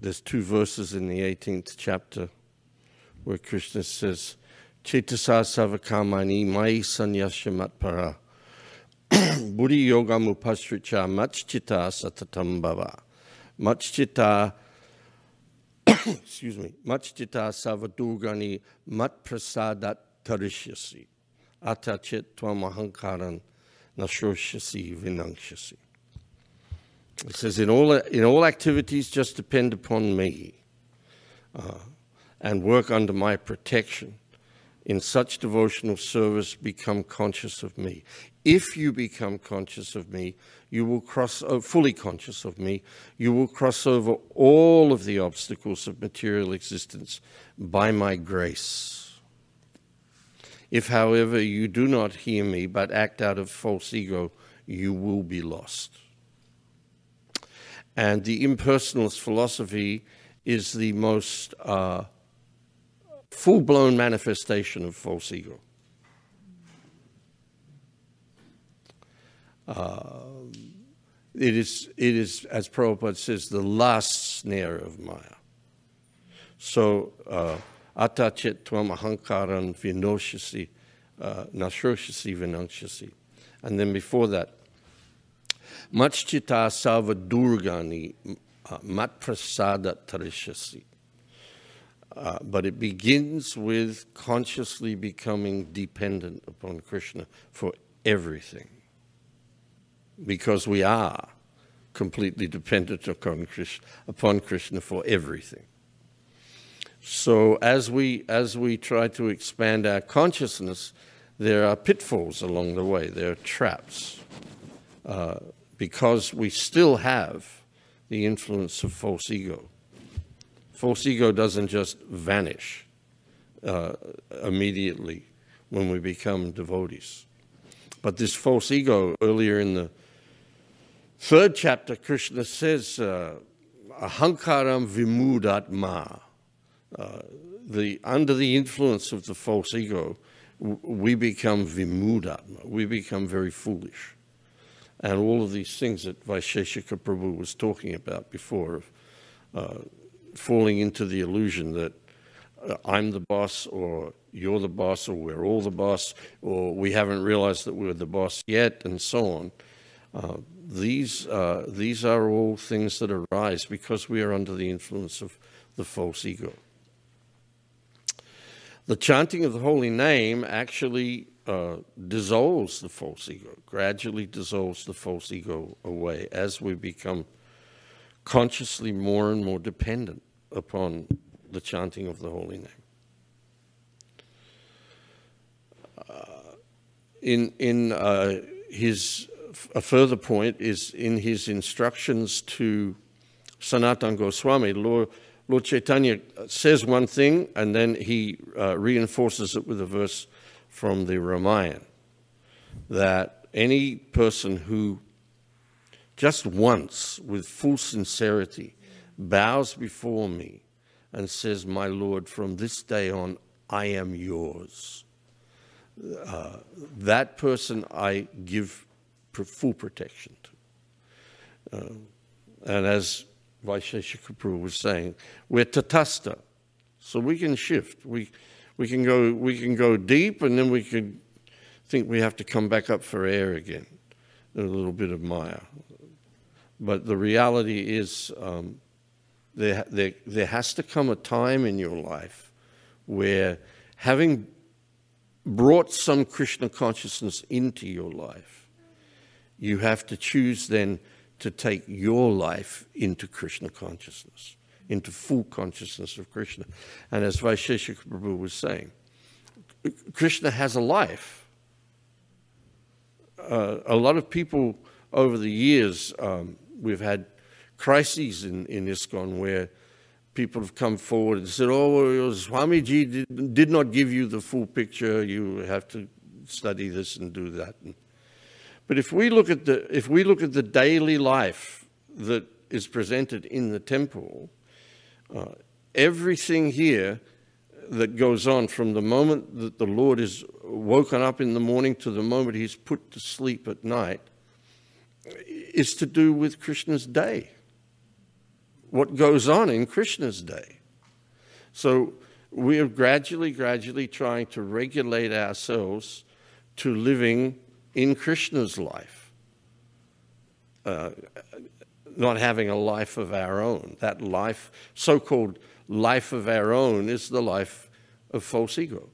There's two verses in the 18th chapter where Krishna says, Cetasa savakamani mai sanyasya matpara buddhi yogam upasricha machchita satatam bhava machchita excuse me, machchita savadugani matprasadat tarishyasi atachet twamahankaran nashoshasi vinangshasi. It says, in all activities, just depend upon me and work under my protection. In such devotional service, become conscious of me. If you become conscious of me, you will cross over, fully conscious of me, you will cross over all of the obstacles of material existence by my grace. If, however, you do not hear me but act out of false ego, you will be lost. And the impersonalist philosophy is the most full-blown manifestation of false ego. It is, as Prabhupada says, the last snare of Maya. So, atachet tvam ahankaran vinoshasi, nashoshasi vinangshasi. And then before that, machchita savadurgani matprasada tarishyasi. But it begins with consciously becoming dependent upon Krishna for everything, because we are completely dependent upon Krishna for everything. So as we try to expand our consciousness, there are pitfalls along the way. There are traps because we still have the influence of false ego. False ego doesn't just vanish immediately when we become devotees. But this false ego, earlier in the 3rd chapter, Krishna says, ahankaram vimudatma. Under the influence of the false ego, we become vimudatma. We become very foolish. And all of these things that Vaisheshika Prabhu was talking about before of falling into the illusion that I'm the boss, or you're the boss, or we're all the boss, or we haven't realized that we're the boss yet, and so on. These are all things that arise because we are under the influence of the false ego. The chanting of the holy name actually dissolves the false ego, gradually dissolves the false ego away as we become consciously more and more dependent upon the chanting of the holy name. A further point is in his instructions to Sanatana Goswami, Lord Chaitanya says one thing and then he reinforces it with a verse from the Ramayana, that any person who just once, with full sincerity, bows before me and says, my Lord, from this day on, I am yours. That person I give full protection to. And as Vaisheshika Prabhu was saying, we're tatastha, so we can shift. We can go deep, and then we can think we have to come back up for air again, a little bit of Maya. But the reality is there has to come a time in your life where, having brought some Krishna consciousness into your life, you have to choose then to take your life into Krishna consciousness, into full consciousness of Krishna. And as Vaisheshika Prabhu was saying, Krishna has a life. A lot of people over the years, we've had crises in ISKCON where people have come forward and said, oh, Swamiji did not give you the full picture. You have to study this and do that. But if we look at the daily life that is presented in the temple, everything here that goes on from the moment that the Lord is woken up in the morning to the moment he's put to sleep at night is to do with Krishna's day, what goes on in Krishna's day. So we are gradually trying to regulate ourselves to living in Krishna's life, not having a life of our own. That life, so-called life of our own, is the life of false ego.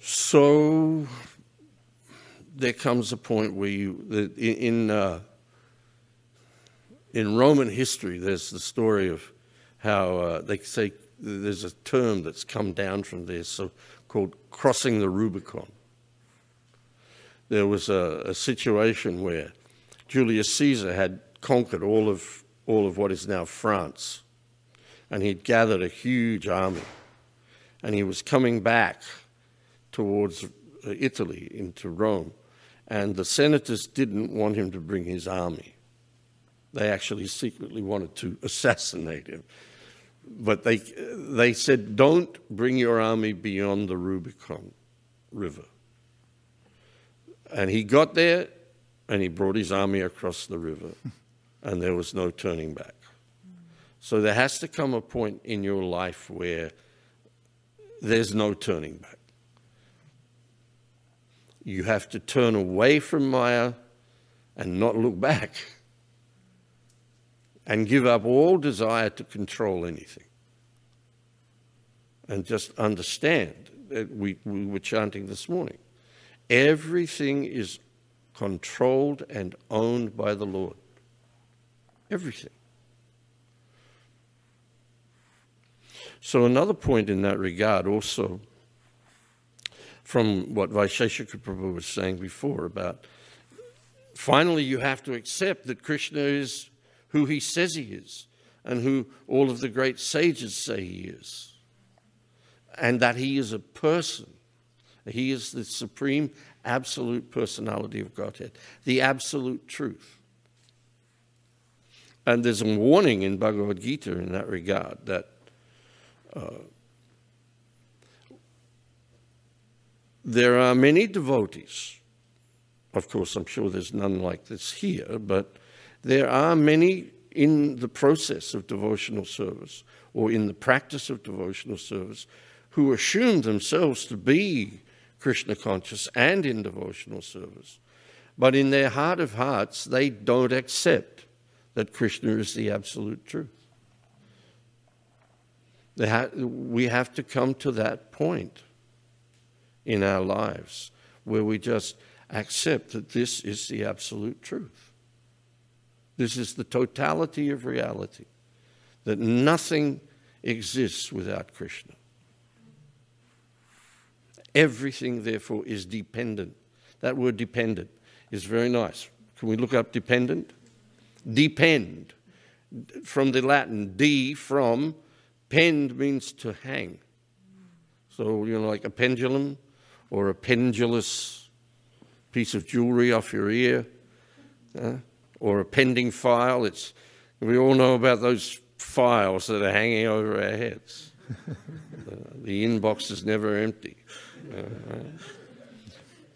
So there comes a point where you, in Roman history, there's the story of how they say there's a term that's come down from there, so called crossing the Rubicon. There was a situation where Julius Caesar had conquered all of what is now France, and he'd gathered a huge army, and he was coming back towards Italy into Rome, and the senators didn't want him to bring his army. They actually secretly wanted to assassinate him, but they said, don't bring your army beyond the Rubicon River. And he got there, and he brought his army across the river, and there was no turning back. So there has to come a point in your life where there's no turning back. You have to turn away from Maya and not look back, and give up all desire to control anything. And just understand that we were chanting this morning. Everything is controlled and owned by the Lord. Everything. So another point in that regard also, from what Vaisheshika Prabhu was saying before about, finally you have to accept that Krishna is who he says he is, and who all of the great sages say he is, and that he is a person. He is the supreme absolute personality of Godhead, the absolute truth. And there's a warning in Bhagavad Gita in that regard, that there are many devotees. Of course, I'm sure there's none like this here, but there are many in the process of devotional service, or in the practice of devotional service, who assume themselves to be Krishna conscious and in devotional service. But in their heart of hearts, they don't accept that Krishna is the absolute truth. We have to come to that point in our lives where we just accept that this is the absolute truth. This is the totality of reality, that nothing exists without Krishna. Everything, therefore, is dependent. That word dependent is very nice. Can we look up dependent? Depend, from the Latin, de, from, pend means to hang. So, you know, like a pendulum, or a pendulous piece of jewelry off your ear, or a pending file. We all know about those files that are hanging over our heads. The inbox is never empty.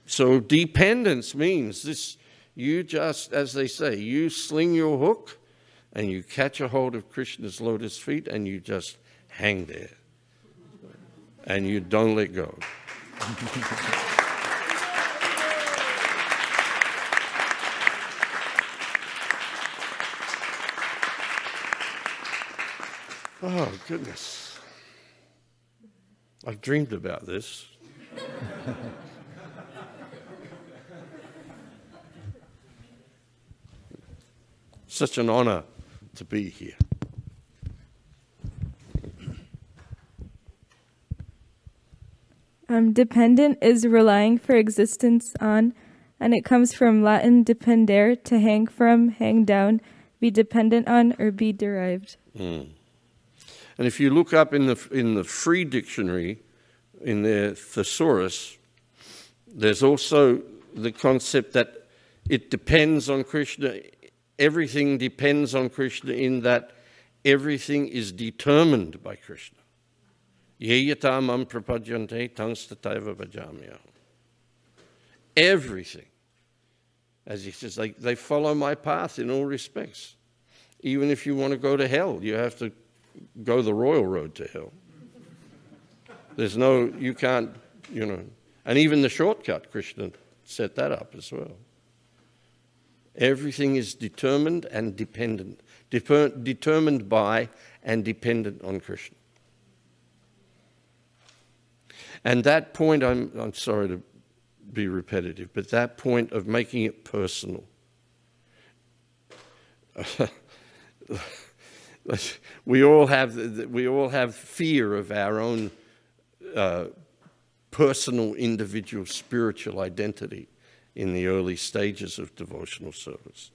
So dependence means this: you just, as they say, you sling your hook and you catch a hold of Krishna's lotus feet and you just hang there. And you don't let go. Oh, goodness. I've dreamed about this. Such an honor to be here. Dependent is relying for existence on, and it comes from Latin dependere, to hang from, hang down, be dependent on, or be derived. And if you look up in the free dictionary, in their thesaurus, there's also the concept that it depends on Krishna. Everything depends on Krishna in that everything is determined by Krishna. Yeyatamam prapajyante tangstataiva bhajamya. everything. As he says, they follow my path in all respects. Even if you want to go to hell, you have to go the royal road to hell. There's no, you can't, you know, and even the shortcut, Krishna set that up as well. Everything is determined and dependent, determined by and dependent on Krishna. And that point, I'm sorry to be repetitive, but that point of making it personal. We all have fear of our own personal, individual, spiritual identity in the early stages of devotional service.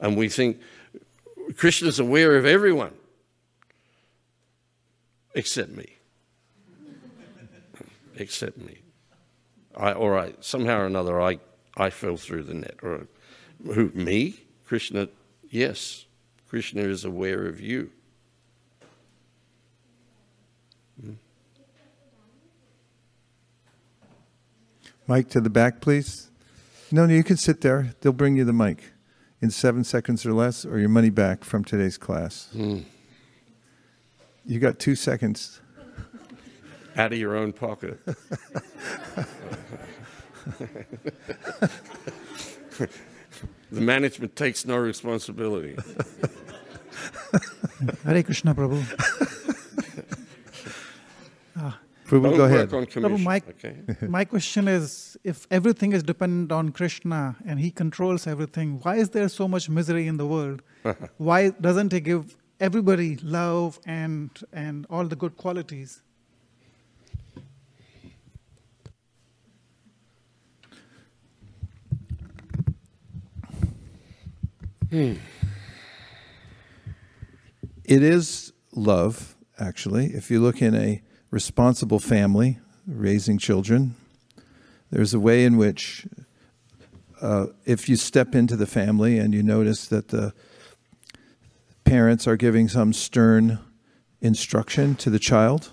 And we think Krishna's aware of everyone except me. Except me. Somehow or another, I fell through the net. Or who, me? Krishna, yes. Krishna is aware of you. Mic to the back, please. No, you can sit there. They'll bring you the mic in 7 seconds or less, or your money back from today's class. You got 2 seconds. Out of your own pocket. The management takes no responsibility. Hare Krishna, Prabhu. Prabhu, go ahead. Prabhu, my question is, if everything is dependent on Krishna and he controls everything, why is there so much misery in the world? Why doesn't he give everybody love and all the good qualities? It is love, actually. If you look in a responsible family, raising children, there's a way in which if you step into the family and you notice that the parents are giving some stern instruction to the child,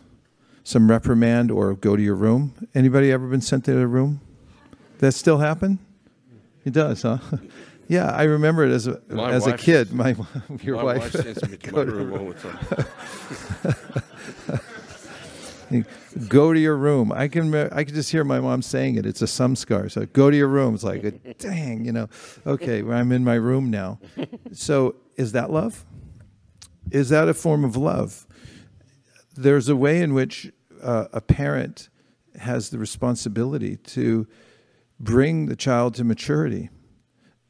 some reprimand or go to your room. Anybody ever been sent to their room? That still happen? It does, huh? Yeah, I remember it as a kid. Your wife sends me to my room all the time. Go to your room. I can just hear my mom saying it. It's a samskar. So go to your room. It's like, dang, you know. Okay, well, I'm in my room now. So is that love? Is that a form of love? There's a way in which a parent has the responsibility to bring the child to maturity.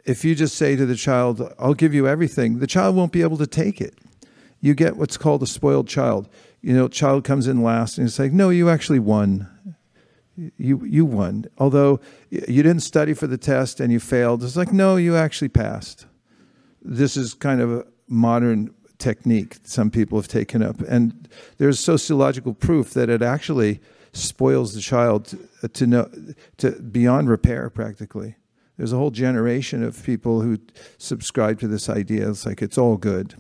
If you just say to the child, I'll give you everything, the child won't be able to take it. You get what's called a spoiled child. You know, child comes in last and it's like, no, you actually won. You won. Although you didn't study for the test and you failed, it's like, no, you actually passed. This is kind of a modern technique some people have taken up. And there's sociological proof that it actually spoils the child to beyond repair practically. There's a whole generation of people who subscribe to this idea. It's like, it's all good.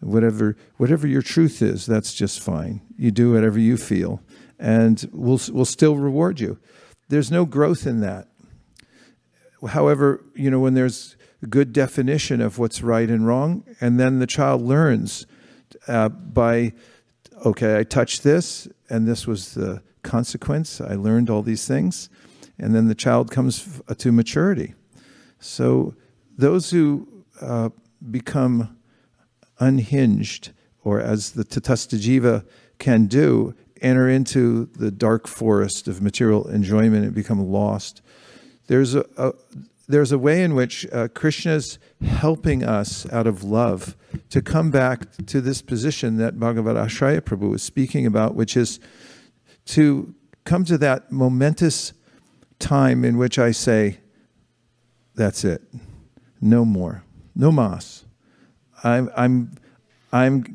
Whatever your truth is, that's just fine. You do whatever you feel, and we'll still reward you. There's no growth in that. However, you know, when there's a good definition of what's right and wrong, and then the child learns by, okay, I touched this, and this was the consequence. I learned all these things. And then the child comes to maturity. So those who become unhinged, or as the Tatasthajiva can do, enter into the dark forest of material enjoyment and become lost. There's a way in which Krishna's helping us out of love to come back to this position that Bhagavad Ashraya Prabhu is speaking about, which is to come to that momentous time in which I say, that's it, no more, no mas. I'm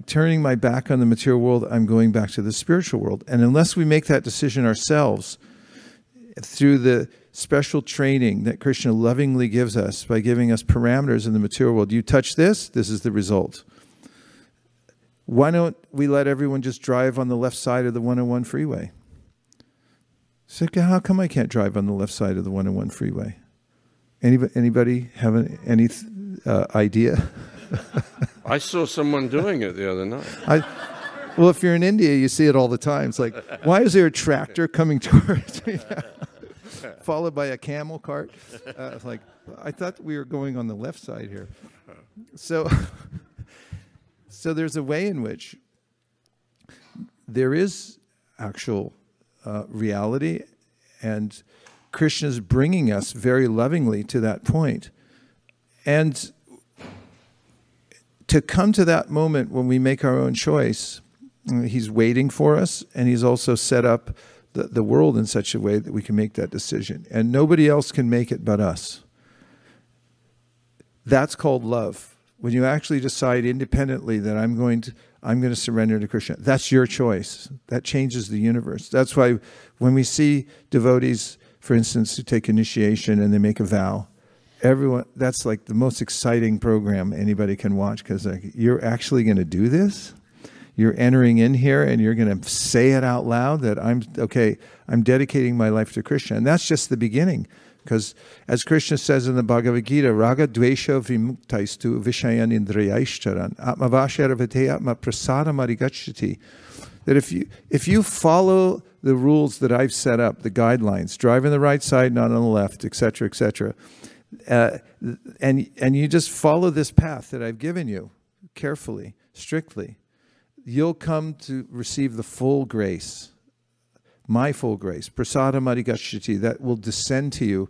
turning my back on the material world. I'm going back to the spiritual world. And unless we make that decision ourselves through the special training that Krishna lovingly gives us by giving us parameters in the material world, you touch this, this is the result. Why don't we let everyone just drive on the left side of the 101 freeway? So how come I can't drive on the left side of the 101 freeway? Anybody have any idea? I saw someone doing it the other night. Well, if you're in India, you see it all the time. It's like, why is there a tractor coming towards me now? Followed by a camel cart? Like, I thought we were going on the left side here. So there's a way in which there is actual reality, and Krishna's bringing us very lovingly to that point. And to come to that moment when we make our own choice, he's waiting for us, and he's also set up the world in such a way that we can make that decision. And nobody else can make it but us. That's called love. When you actually decide independently that I'm going to surrender to Krishna, that's your choice. That changes the universe. That's why when we see devotees, for instance, who take initiation and they make a vow, everyone, that's like the most exciting program anybody can watch, because like, you're actually going to do this? You're entering in here and you're going to say it out loud that I'm dedicating my life to Krishna. And that's just the beginning. Because as Krishna says in the Bhagavad Gita, raga dvesha vimuktaistu vishayan indriyaishcharan atmavasharavate atma prasadam arigacchati. That if you follow the rules that I've set up, the guidelines, drive on the right side, not on the left, etc., etc., and you just follow this path that I've given you carefully, strictly, you'll come to receive the full grace, my full grace, prasadam arigacchati, that will descend to you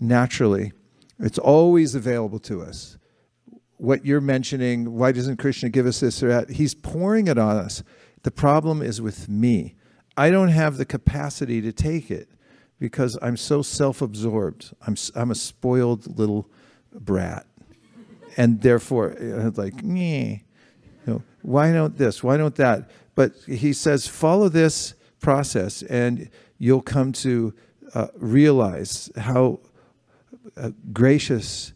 naturally. It's always available to us. What you're mentioning, why doesn't Krishna give us this or that? He's pouring it on us. The problem is with me. I don't have the capacity to take it because I'm so self-absorbed. I'm a spoiled little brat. And therefore, like, meh. You know, why don't this? Why don't that? But he says, follow this process and you'll come to realize how gracious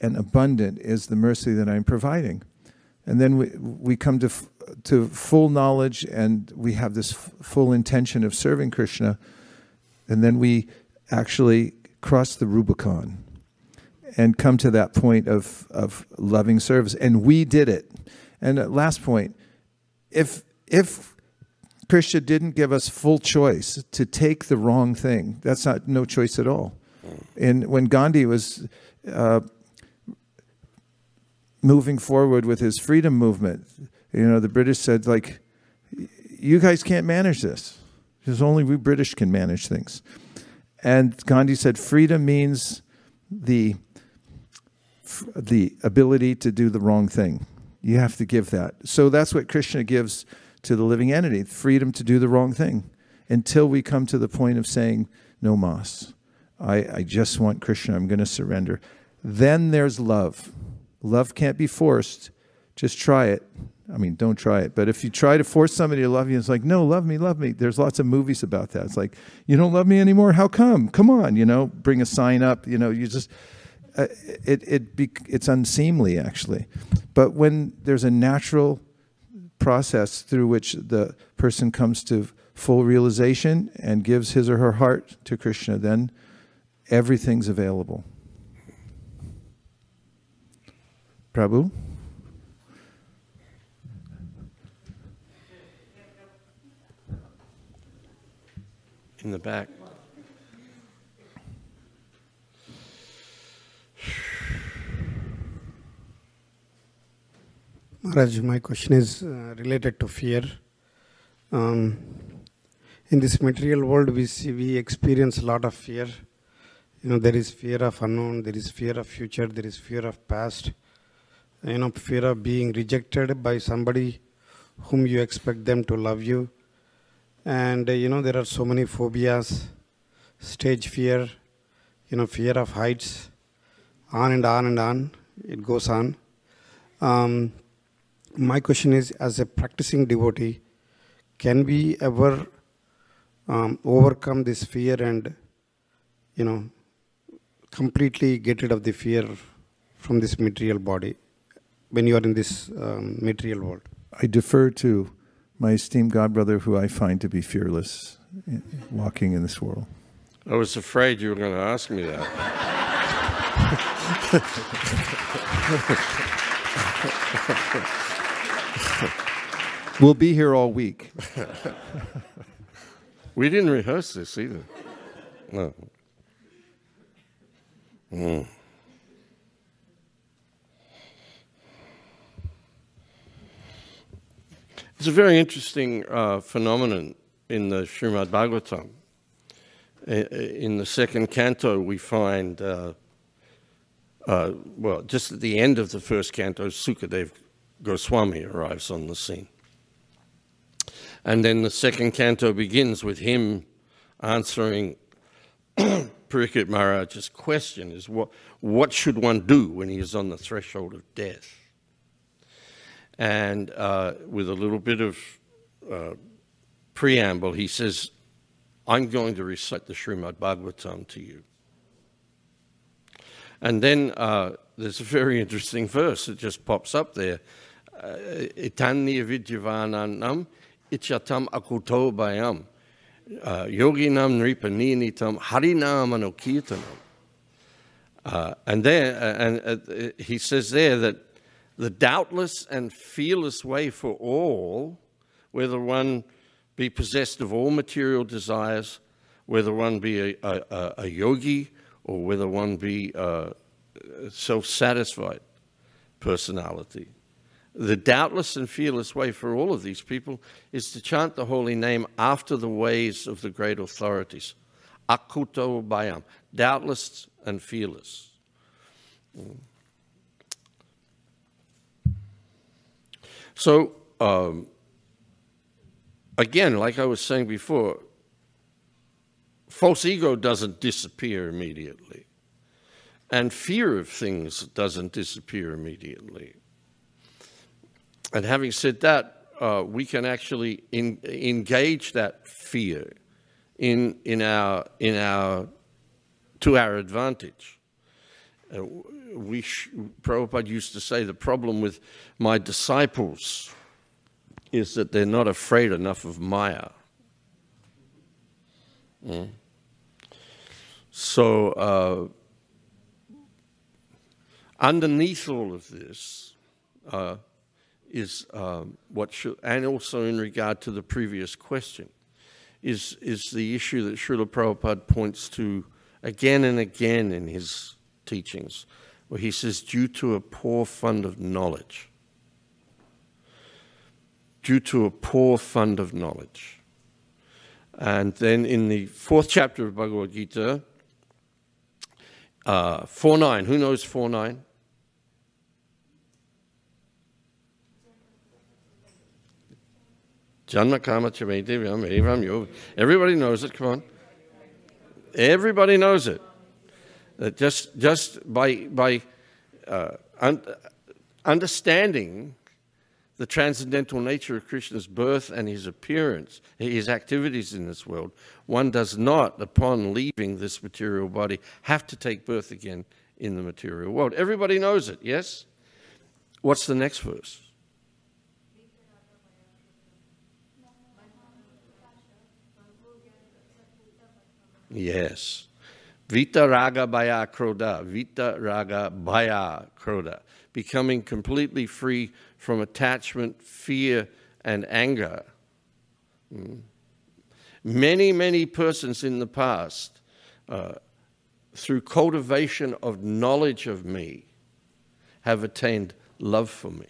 and abundant is the mercy that I'm providing. And then we come to full knowledge, and we have this full intention of serving Krishna. And then we actually cross the Rubicon and come to that point of loving service. And we did it. And last point, if Krishna didn't give us full choice to take the wrong thing, that's not no choice at all. And when Gandhi was moving forward with his freedom movement, you know, the British said, like, you guys can't manage this. Because only we British can manage things. And Gandhi said, freedom means the ability to do the wrong thing. You have to give that. So that's what Krishna gives to the living entity, freedom to do the wrong thing, until we come to the point of saying, no mas, I just want Krishna, I'm going to surrender. Then there's love. Love can't be forced. Just try it. I mean, don't try it. But if you try to force somebody to love you, it's like, no, love me, love me. There's lots of movies about that. It's like, you don't love me anymore? How come? Come on, you know, bring a sign up. You know, you just... It's unseemly, actually. But when there's a natural process through which the person comes to full realization and gives his or her heart to Krishna, then everything's available. Prabhu? In the back. Maharaj, my question is related to fear. In this material world, we experience a lot of fear. You know, there is fear of unknown, there is fear of future, there is fear of past. You know, fear of being rejected by somebody whom you expect them to love you. And, you know, there are so many phobias, stage fear, you know, fear of heights, on and on and on. It goes on. My question is, as a practicing devotee, can we ever overcome this fear and, you know, completely get rid of the fear from this material body when you are in this material world? I defer to my esteemed godbrother, who I find to be fearless, walking in this world. I was afraid you were going to ask me that. We'll be here all week. We didn't rehearse this either. No. Mm. It's a very interesting phenomenon in the Srimad Bhagavatam. In the second canto, we find, well, just at the end of the first canto, Sukadeva Goswami arrives on the scene. And then the second canto begins with him answering Pariksit Maharaj's question, is what should one do when he is on the threshold of death? And with a little bit of preamble, he says, I'm going to recite the Srimad Bhagavatam to you. And then there's a very interesting verse that just pops up there. Etanni vidyavananam ichatam akuto bayam yoginam nripanitam harinam anokirtanam. And there, he says there that the doubtless and fearless way for all, whether one be possessed of all material desires, whether one be a yogi, or whether one be a self-satisfied personality. The doubtless and fearless way for all of these people is to chant the holy name after the ways of the great authorities. Akuto bayam, doubtless and fearless. So, again, like I was saying before, false ego doesn't disappear immediately. And fear of things doesn't disappear immediately. And having said that, we can actually engage that fear to our advantage. Prabhupada used to say, the problem with my disciples is that they're not afraid enough of Maya. Mm. So underneath all of this is what should, and also in regard to the previous question, is the issue that Srila Prabhupada points to again and again in his teachings, where he says, due to a poor fund of knowledge. Due to a poor fund of knowledge. And then in the 4th chapter of Bhagavad Gita, 4.9, who knows 4.9? Janma Kama Chame Devam Evam Yoga. Everybody knows it, come on. Everybody knows it. Just by understanding the transcendental nature of Krishna's birth and his appearance, his activities in this world, one does not, upon leaving this material body, have to take birth again in the material world. Everybody knows it, yes? What's the next verse? Yes. Vita raga bhaya kroda, becoming completely free from attachment, fear, and anger. Mm. Many, many persons in the past, through cultivation of knowledge of me, have attained love for me.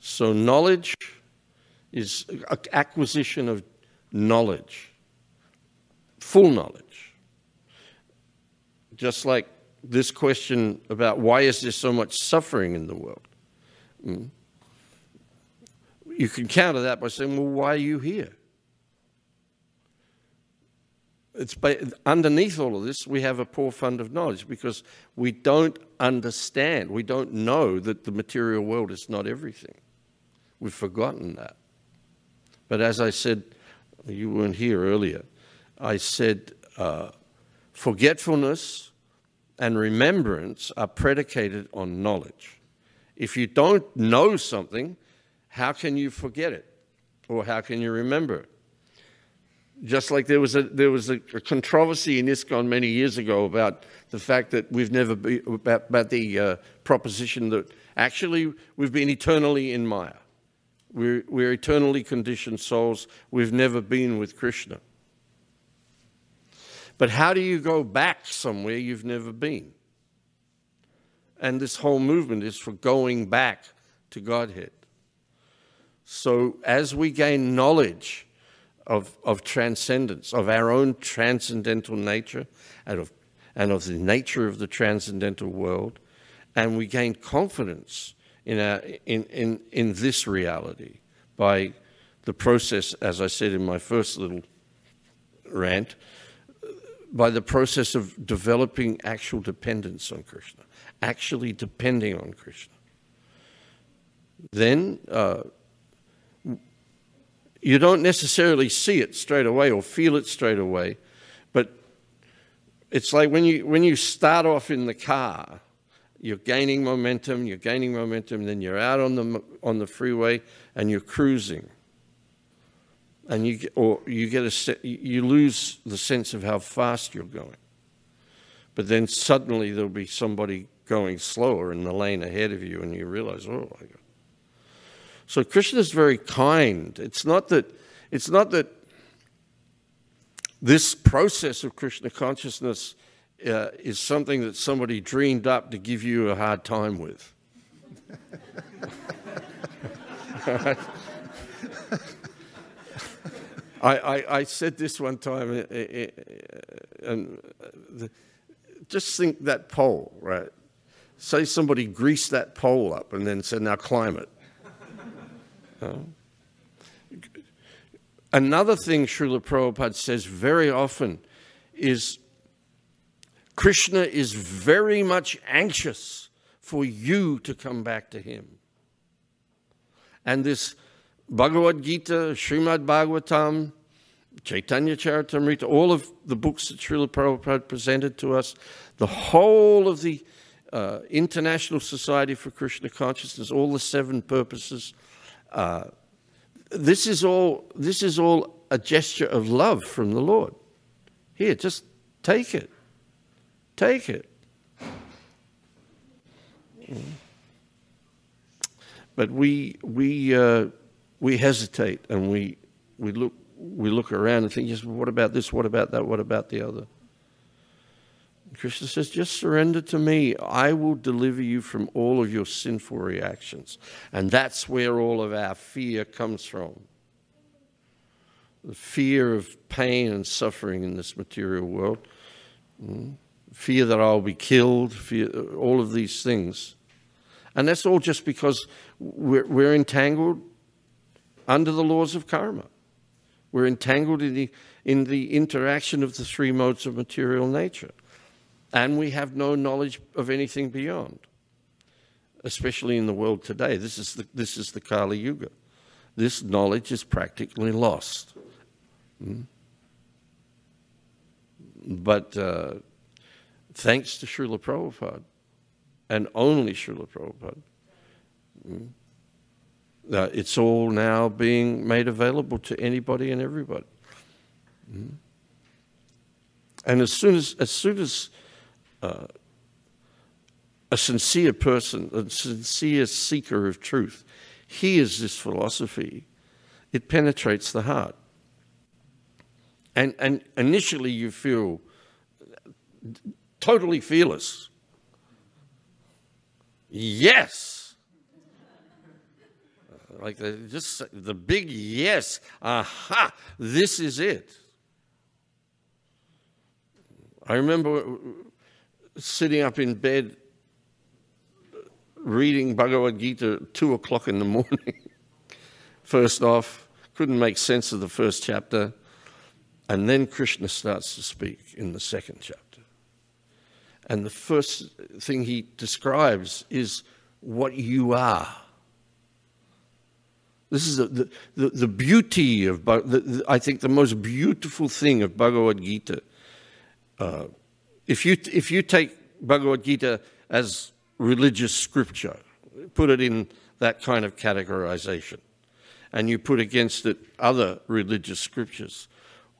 So knowledge is acquisition of knowledge, full knowledge. Just like this question about why is there so much suffering in the world? Mm. You can counter that by saying, well, why are you here? It's by, underneath all of this, we have a poor fund of knowledge because we don't understand, we don't know that the material world is not everything. We've forgotten that. But as I said, you weren't here earlier, I said, forgetfulness and remembrance are predicated on knowledge. If you don't know something, how can you forget it? or how can you remember? Just like there was a controversy in ISKCON many years ago about the fact that we've never been, about the proposition that actually we've been eternally in Maya. We're eternally conditioned souls. We've never been with Krishna. But how do you go back somewhere you've never been? And this whole movement is for going back to Godhead. So as we gain knowledge of transcendence, of our own transcendental nature, and of the nature of the transcendental world, and we gain confidence in this reality by the process, as I said in my first little rant, by the process of developing actual dependence on Krishna, actually depending on Krishna. Then you don't necessarily see it straight away or feel it straight away, but it's like when you start off in the car, you're gaining momentum, then you're out on the freeway and you're cruising, and you lose the sense of how fast you're going. But then suddenly there'll be somebody going slower in the lane ahead of you, and you realize, oh my God. So Krishna's very kind. It's not that this process of Krishna consciousness is something that somebody dreamed up to give you a hard time with. I said this one time, and just think that pole, right? Say somebody greased that pole up and then said, now climb it. Another thing Srila Prabhupada says very often is, Krishna is very much anxious for you to come back to him. And this Bhagavad Gita, Srimad Bhagavatam, Chaitanya Charitamrita, all of the books that Srila Prabhupada presented to us, the whole of the International Society for Krishna Consciousness, all the 7 purposes, this is all a gesture of love from the Lord. Here, just take it. Take it. But we hesitate, and we look around and think, yes, what about this? What about that? What about the other? And Krishna says, just surrender to me. I will deliver you from all of your sinful reactions. And that's where all of our fear comes from. The fear of pain and suffering in this material world. Fear that I'll be killed, fear, all of these things. And that's all just because we're entangled under the laws of karma. We're entangled in the interaction of the 3 modes of material nature. And we have no knowledge of anything beyond, especially in the world today. This is the Kali Yuga. This knowledge is practically lost. But thanks to Srila Prabhupada, and only Srila Prabhupada, it's all now being made available to anybody and everybody. And as soon as a sincere person, a sincere seeker of truth, hears this philosophy, it penetrates the heart. And initially you feel totally fearless. Yes! Like the big yes. Aha! This is it. I remember sitting up in bed reading Bhagavad Gita at 2 o'clock in the morning. First off, couldn't make sense of the first chapter. And then Krishna starts to speak in the 2nd chapter. And the first thing he describes is what you are. This is the beauty of, I think, the most beautiful thing of Bhagavad Gita. If you take Bhagavad Gita as religious scripture, put it in that kind of categorization, and you put against it other religious scriptures.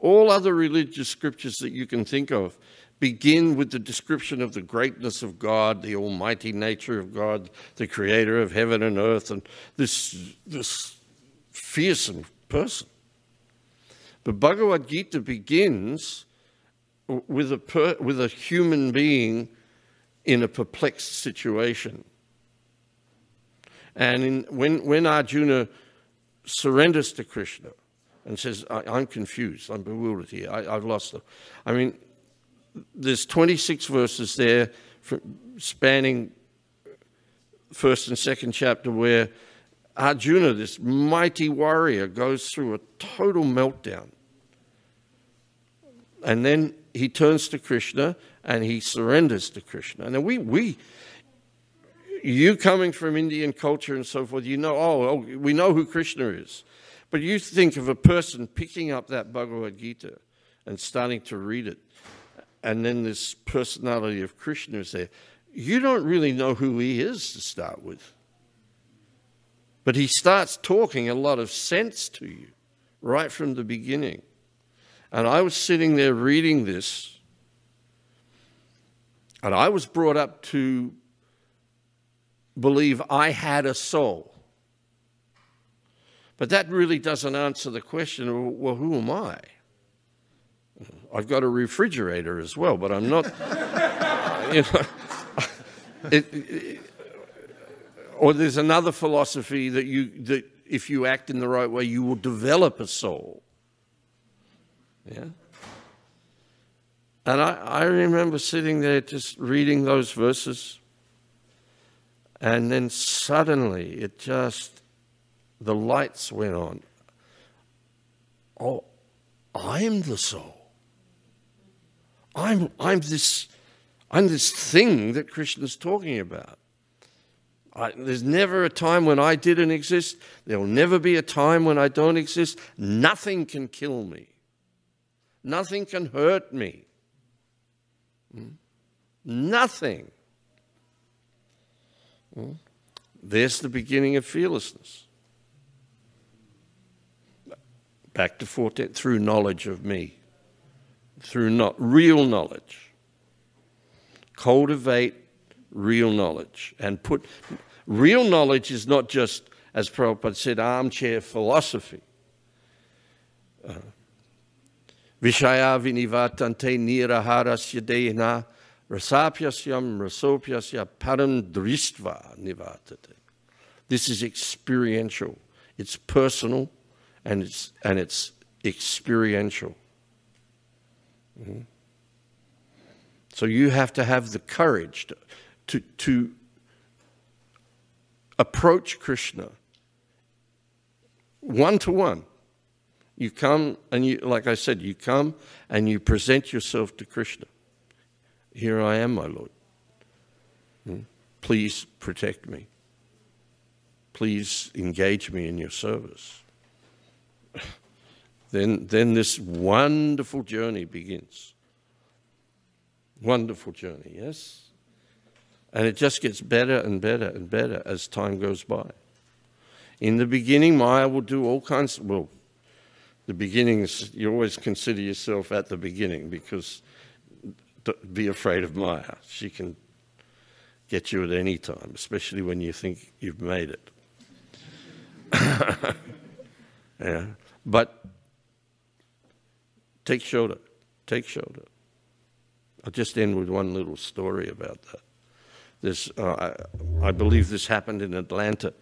All other religious scriptures that you can think of begin with the description of the greatness of God, the almighty nature of God, the creator of heaven and earth, and this fearsome person. But Bhagavad Gita begins with a human being in a perplexed situation. And when Arjuna surrenders to Krishna and says, I'm confused, I'm bewildered here, I've lost them. I mean, there's 26 verses there spanning first and second chapter where Arjuna, this mighty warrior, goes through a total meltdown. And then he turns to Krishna and he surrenders to Krishna. Now you coming from Indian culture and so forth, you know, we know who Krishna is. But you think of a person picking up that Bhagavad Gita and starting to read it, and then this personality of Krishna is there. You don't really know who he is to start with. But he starts talking a lot of sense to you right from the beginning. And I was sitting there reading this, and I was brought up to believe I had a soul. But that really doesn't answer the question, well, who am I? I've got a refrigerator as well, but I'm not, you know. Or there's another philosophy that if you act in the right way, you will develop a soul. Yeah. And I remember sitting there just reading those verses, and then suddenly the lights went on. Oh, I'm the soul. I'm this thing that Krishna's talking about. There's never a time when I didn't exist. There'll never be a time when I don't exist. Nothing can kill me. Nothing can hurt me. Nothing. There's the beginning of fearlessness. Back to 14, through knowledge of me. Through real knowledge. Cultivate real knowledge. And real knowledge is not just, as Prabhupada said, armchair philosophy. Vishaya vinivatante niraharasya dehna rasapyasyam rasopyasya param dristva nivatate. This is experiential. It's personal and it's experiential. So you have to have the courage to approach Krishna one-to-one. You come and you, like I said, you come and you present yourself to Krishna. Here I am, my Lord. Please protect me. Please engage me in your service. Then this wonderful journey begins. Wonderful journey, yes? And it just gets better and better and better as time goes by. In the beginning, Maya will do all kinds of, well, the beginning is, you always consider yourself at the beginning, because be afraid of Maya. She can get you at any time, especially when you think you've made it. Yeah. But take shelter, take shelter. I'll just end with one little story about that. This, I believe this happened in Atlanta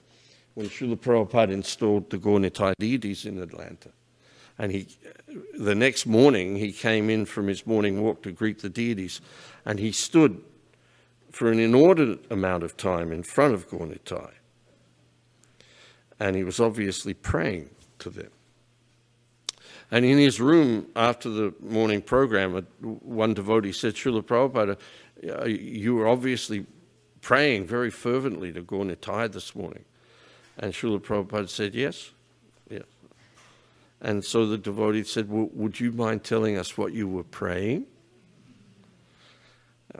when Srila Prabhupada installed the Gaurnitai deities in Atlanta. And the next morning, he came in from his morning walk to greet the deities, and he stood for an inordinate amount of time in front of Gaurnitai. And he was obviously praying to them. And in his room after the morning program, one devotee said, Srila Prabhupada, you were obviously praying very fervently to Gaurnitai this morning. And Srila Prabhupada said, yes, yes. And so the devotee said, well, would you mind telling us what you were praying?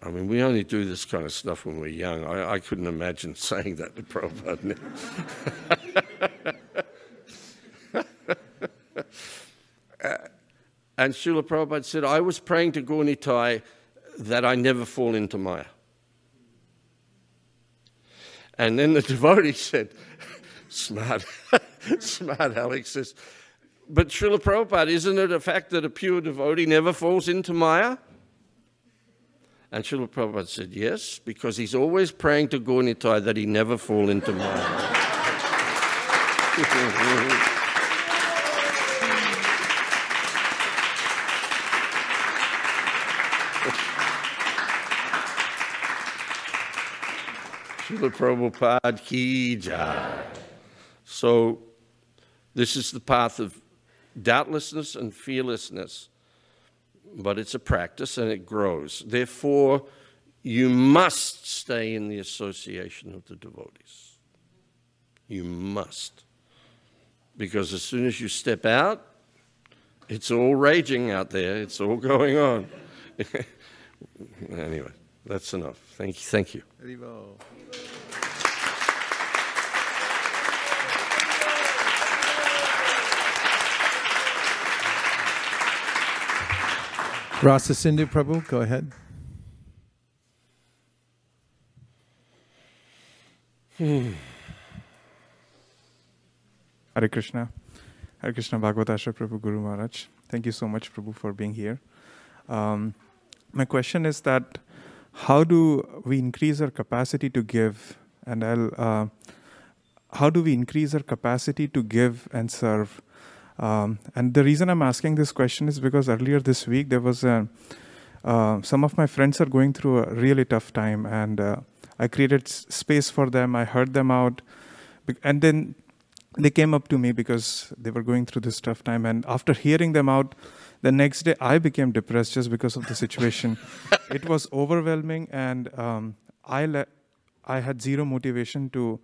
I mean, we only do this kind of stuff when we're young. I couldn't imagine saying that to Prabhupada now. And Srila Prabhupada said, I was praying to Gaunitai that I never fall into Maya. And then the devotee said, smart Alex says, but Srila Prabhupada, isn't it a fact that a pure devotee never falls into Maya? And Srila Prabhupada said, yes, because he's always praying to Gaunitai that he never fall into Maya. Srila Prabhupada ki jai. So this is the path of doubtlessness and fearlessness, but it's a practice and it grows. Therefore, you must stay in the association of the devotees. You must. Because as soon as you step out, it's all raging out there. It's all going on. Anyway, that's enough. Thank you. Thank you. Rasa Sindhu Prabhu, go ahead. Hare Krishna. Hare Krishna, Bhagavad Ashraya Prabhu, Guru Maharaj. Thank you so much, Prabhu, for being here. My question is that how do we increase our capacity to give, and how do we increase our capacity to give and serve? And the reason I'm asking this question is because earlier this week there was a, some of my friends are going through a really tough time, and I created space for them. I heard them out, and then they came up to me because they were going through this tough time. And after hearing them out, the next day I became depressed just because of the situation. It was overwhelming, and I had zero motivation to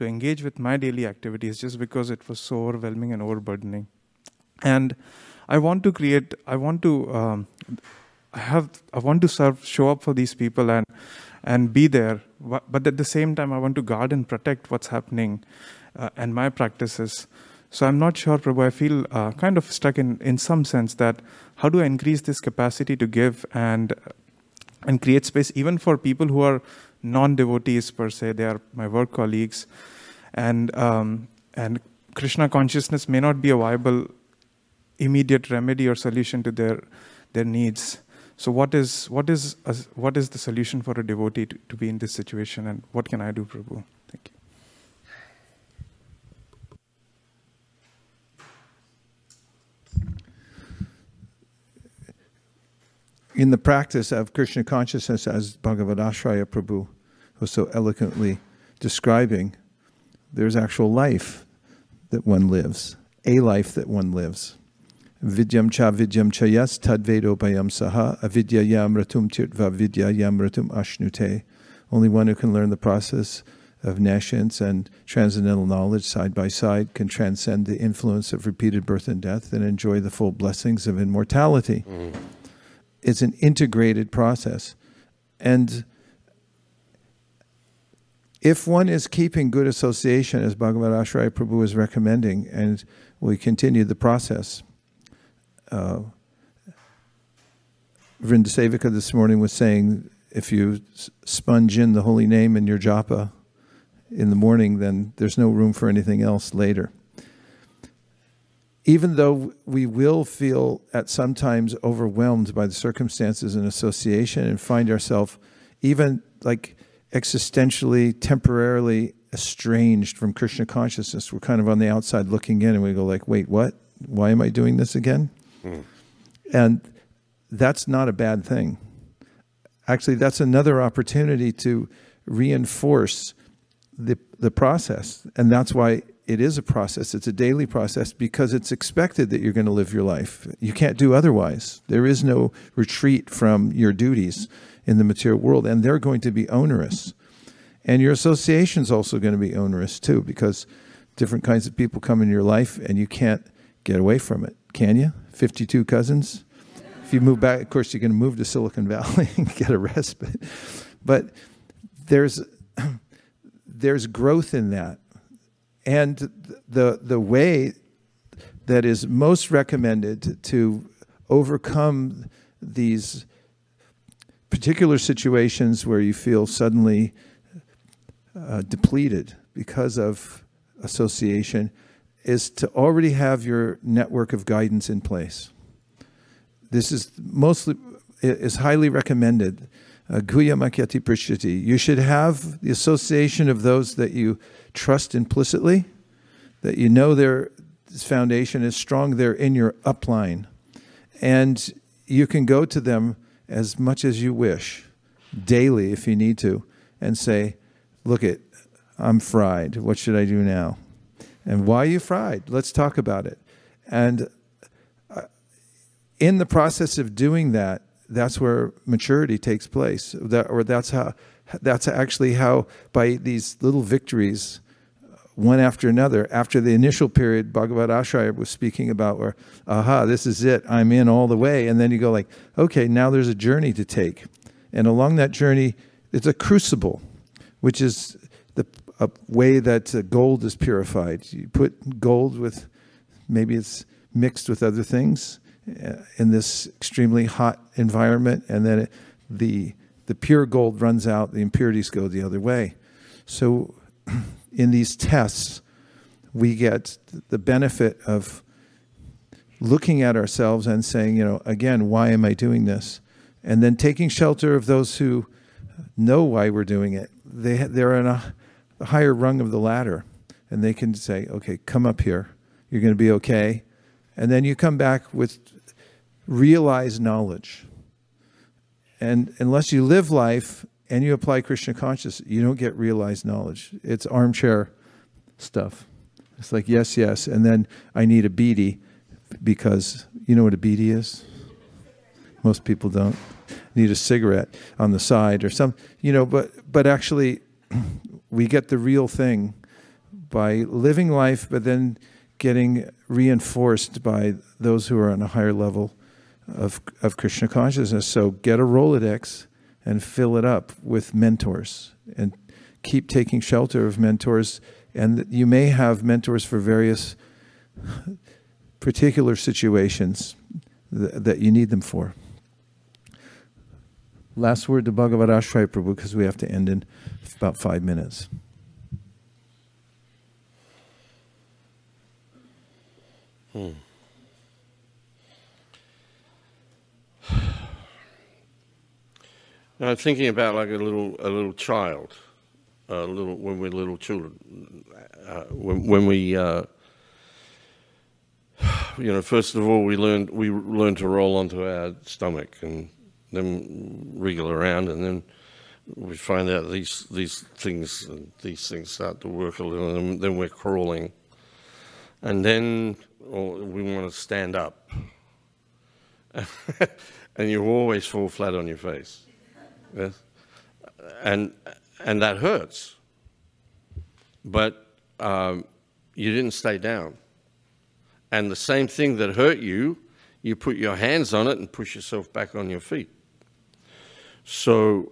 engage with my daily activities just because it was so overwhelming and overburdening. And I want to create, I want to serve, show up for these people and be there. But at the same time, I want to guard and protect what's happening and my practices. So I'm not sure, Prabhu, I feel kind of stuck in some sense that how do I increase this capacity to give and create space even for people who are non-devotees per se, they are my work colleagues, and Krishna consciousness may not be a viable immediate remedy or solution to their needs. So what is the solution for a devotee to be in this situation, and what can I do, Prabhu? Thank you. In the practice of Krishna consciousness, as Bhagavad Ashraya Prabhu was so eloquently describing, there's actual life that one lives, a life that one lives. Vidyam cha vidyam chayas tadvedo bayam saha avidya yamratum tirtva vidya yamratum ashnute. Only one who can learn the process of nescience and transcendental knowledge side by side can transcend the influence of repeated birth and death and enjoy the full blessings of immortality. It's an integrated process. And if one is keeping good association, as Bhagavad Ashraya Prabhu is recommending, and we continue the process. Vrindasevika this morning was saying, if you sponge in the holy name in your japa in the morning, then there's no room for anything else later. Even though we will feel at sometimes overwhelmed by the circumstances and association and find ourselves even like existentially, temporarily estranged from Krishna consciousness, we're kind of on the outside looking in and we go like, wait, what? Why am I doing this again? And that's not a bad thing. Actually, that's another opportunity to reinforce the process. And that's why it is a process. It's a daily process, because it's expected that you're going to live your life. You can't do otherwise. There is no retreat from your duties in the material world, and they're going to be onerous. And your association's also going to be onerous too, because different kinds of people come in your life and you can't get away from it. Can you? 52 cousins. If you move back, of course, you're going to move to Silicon Valley and get a respite. But there's growth in that. And the way that is most recommended to overcome these particular situations where you feel suddenly depleted because of association is to already have your network of guidance in place. This is mostly, is highly recommended. Guya Makyati Prishyati. You should have the association of those that you trust implicitly, that you know their foundation is strong, they're in your upline. And you can go to them as much as you wish, daily if you need to, and say, look it, I'm fried, what should I do now? And why are you fried? Let's talk about it. And in the process of doing that, that's where maturity takes place. That's actually how, by these little victories, one after another, after the initial period Bhagavad Ashraya was speaking about where, aha, this is it, I'm in all the way. And then you go like, okay, now there's a journey to take. And along that journey, it's a crucible, which is a way that gold is purified. You put gold with, maybe it's mixed with other things in this extremely hot environment. And then the pure gold runs out, the impurities go the other way. So in these tests, we get the benefit of looking at ourselves and saying, you know, again, why am I doing this? And then taking shelter of those who know why we're doing it. They're in a higher rung of the ladder, and they can say, okay, come up here, you're going to be okay. And then you come back with realized knowledge. And unless you live life and you apply Krishna consciousness, you don't get realized knowledge. It's armchair stuff. It's like, yes, yes, and then I need a beady, because you know what a beady is? Most people don't. Need a cigarette on the side or some, you know, but actually we get the real thing by living life, but then getting reinforced by those who are on a higher level of Krishna consciousness. So get a Rolodex and fill it up with mentors, and keep taking shelter of mentors. And you may have mentors for various particular situations that you need them for. Last word to Bhagavad Ashraya Prabhu, because we have to end in about 5 minutes. Now I'm thinking about like a little child, when we're little children, when we you know, first of all we learn to roll onto our stomach and then wriggle around, and then we find out these things start to work a little, and then we're crawling, and then we want to stand up, and you always fall flat on your face. Yes? And that hurts, but you didn't stay down. And the same thing that hurt you, you put your hands on it and push yourself back on your feet. So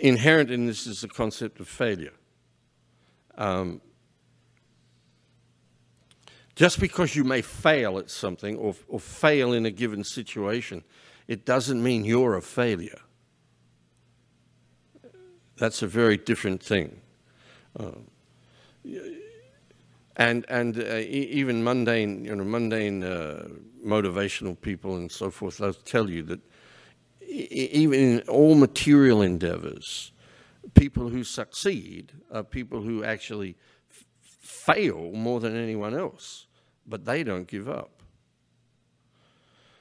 inherent in this is the concept of failure. Just because you may fail at something or fail in a given situation, it doesn't mean you're a failure. That's a very different thing. And even mundane, you know, motivational people and so forth, they'll tell you that even in all material endeavors, people who succeed are people who actually fail more than anyone else, but they don't give up.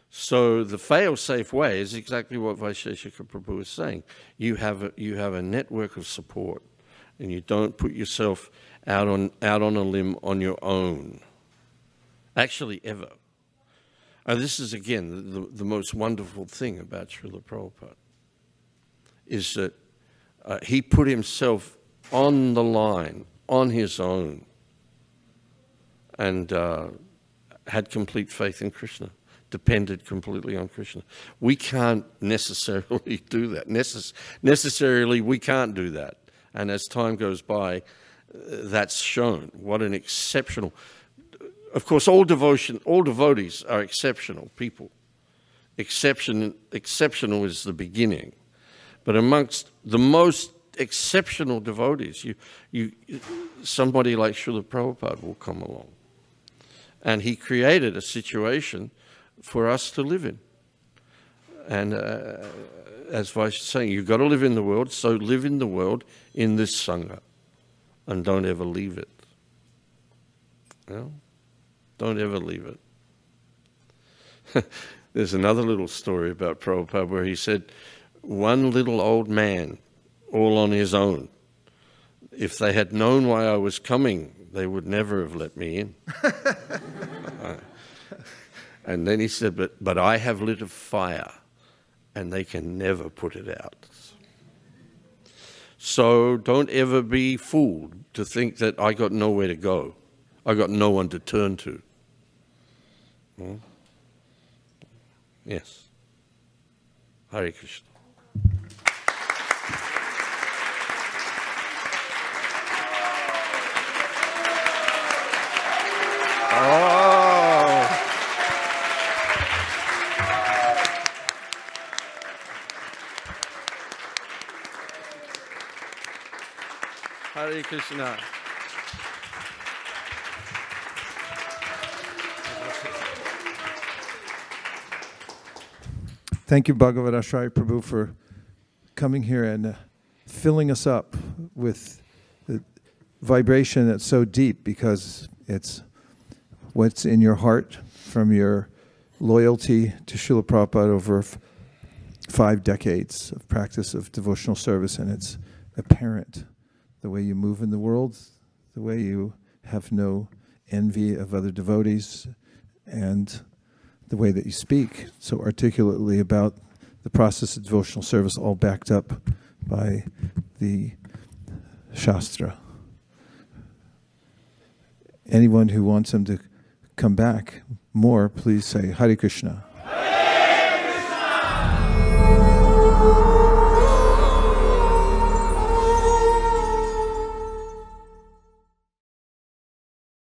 So the fail-safe way is exactly what Vaisheshika Prabhu is saying. You have a network of support, and you don't put yourself out on a limb on your own, actually ever. And this is, again, the most wonderful thing about Srila Prabhupada, is that he put himself on the line, on his own, and had complete faith in Krishna. Depended completely on Krishna. We can't necessarily do that. Necessarily, we can't do that. And as time goes by, that's shown. What an exceptional Of course, all devotees are exceptional people. Exceptional is the beginning. But amongst the most exceptional devotees, somebody like Srila Prabhupada will come along. And he created a situation for us to live in. And as Vaisheshika is saying, you've got to live in the world, so live in the world in this Sangha. And don't ever leave it. You know? Don't ever leave it. There's another little story about Prabhupada where he said, one little old man, all on his own, if they had known why I was coming, they would never have let me in. And then he said, but I have lit a fire and they can never put it out. So don't ever be fooled to think that I got nowhere to go. I got no one to turn to. Hmm? Yes. Hare Krishna. Oh. Hare Krishna. Thank you, Bhagavad Ashraya Prabhu, for coming here and filling us up with the vibration that's so deep, because it's what's in your heart from your loyalty to Srila Prabhupada over 5 decades of practice of devotional service, and it's apparent the way you move in the world, the way you have no envy of other devotees, and the way that you speak so articulately about the process of devotional service, all backed up by the Shastra. Anyone who wants him to come back more, please say Hare Krishna.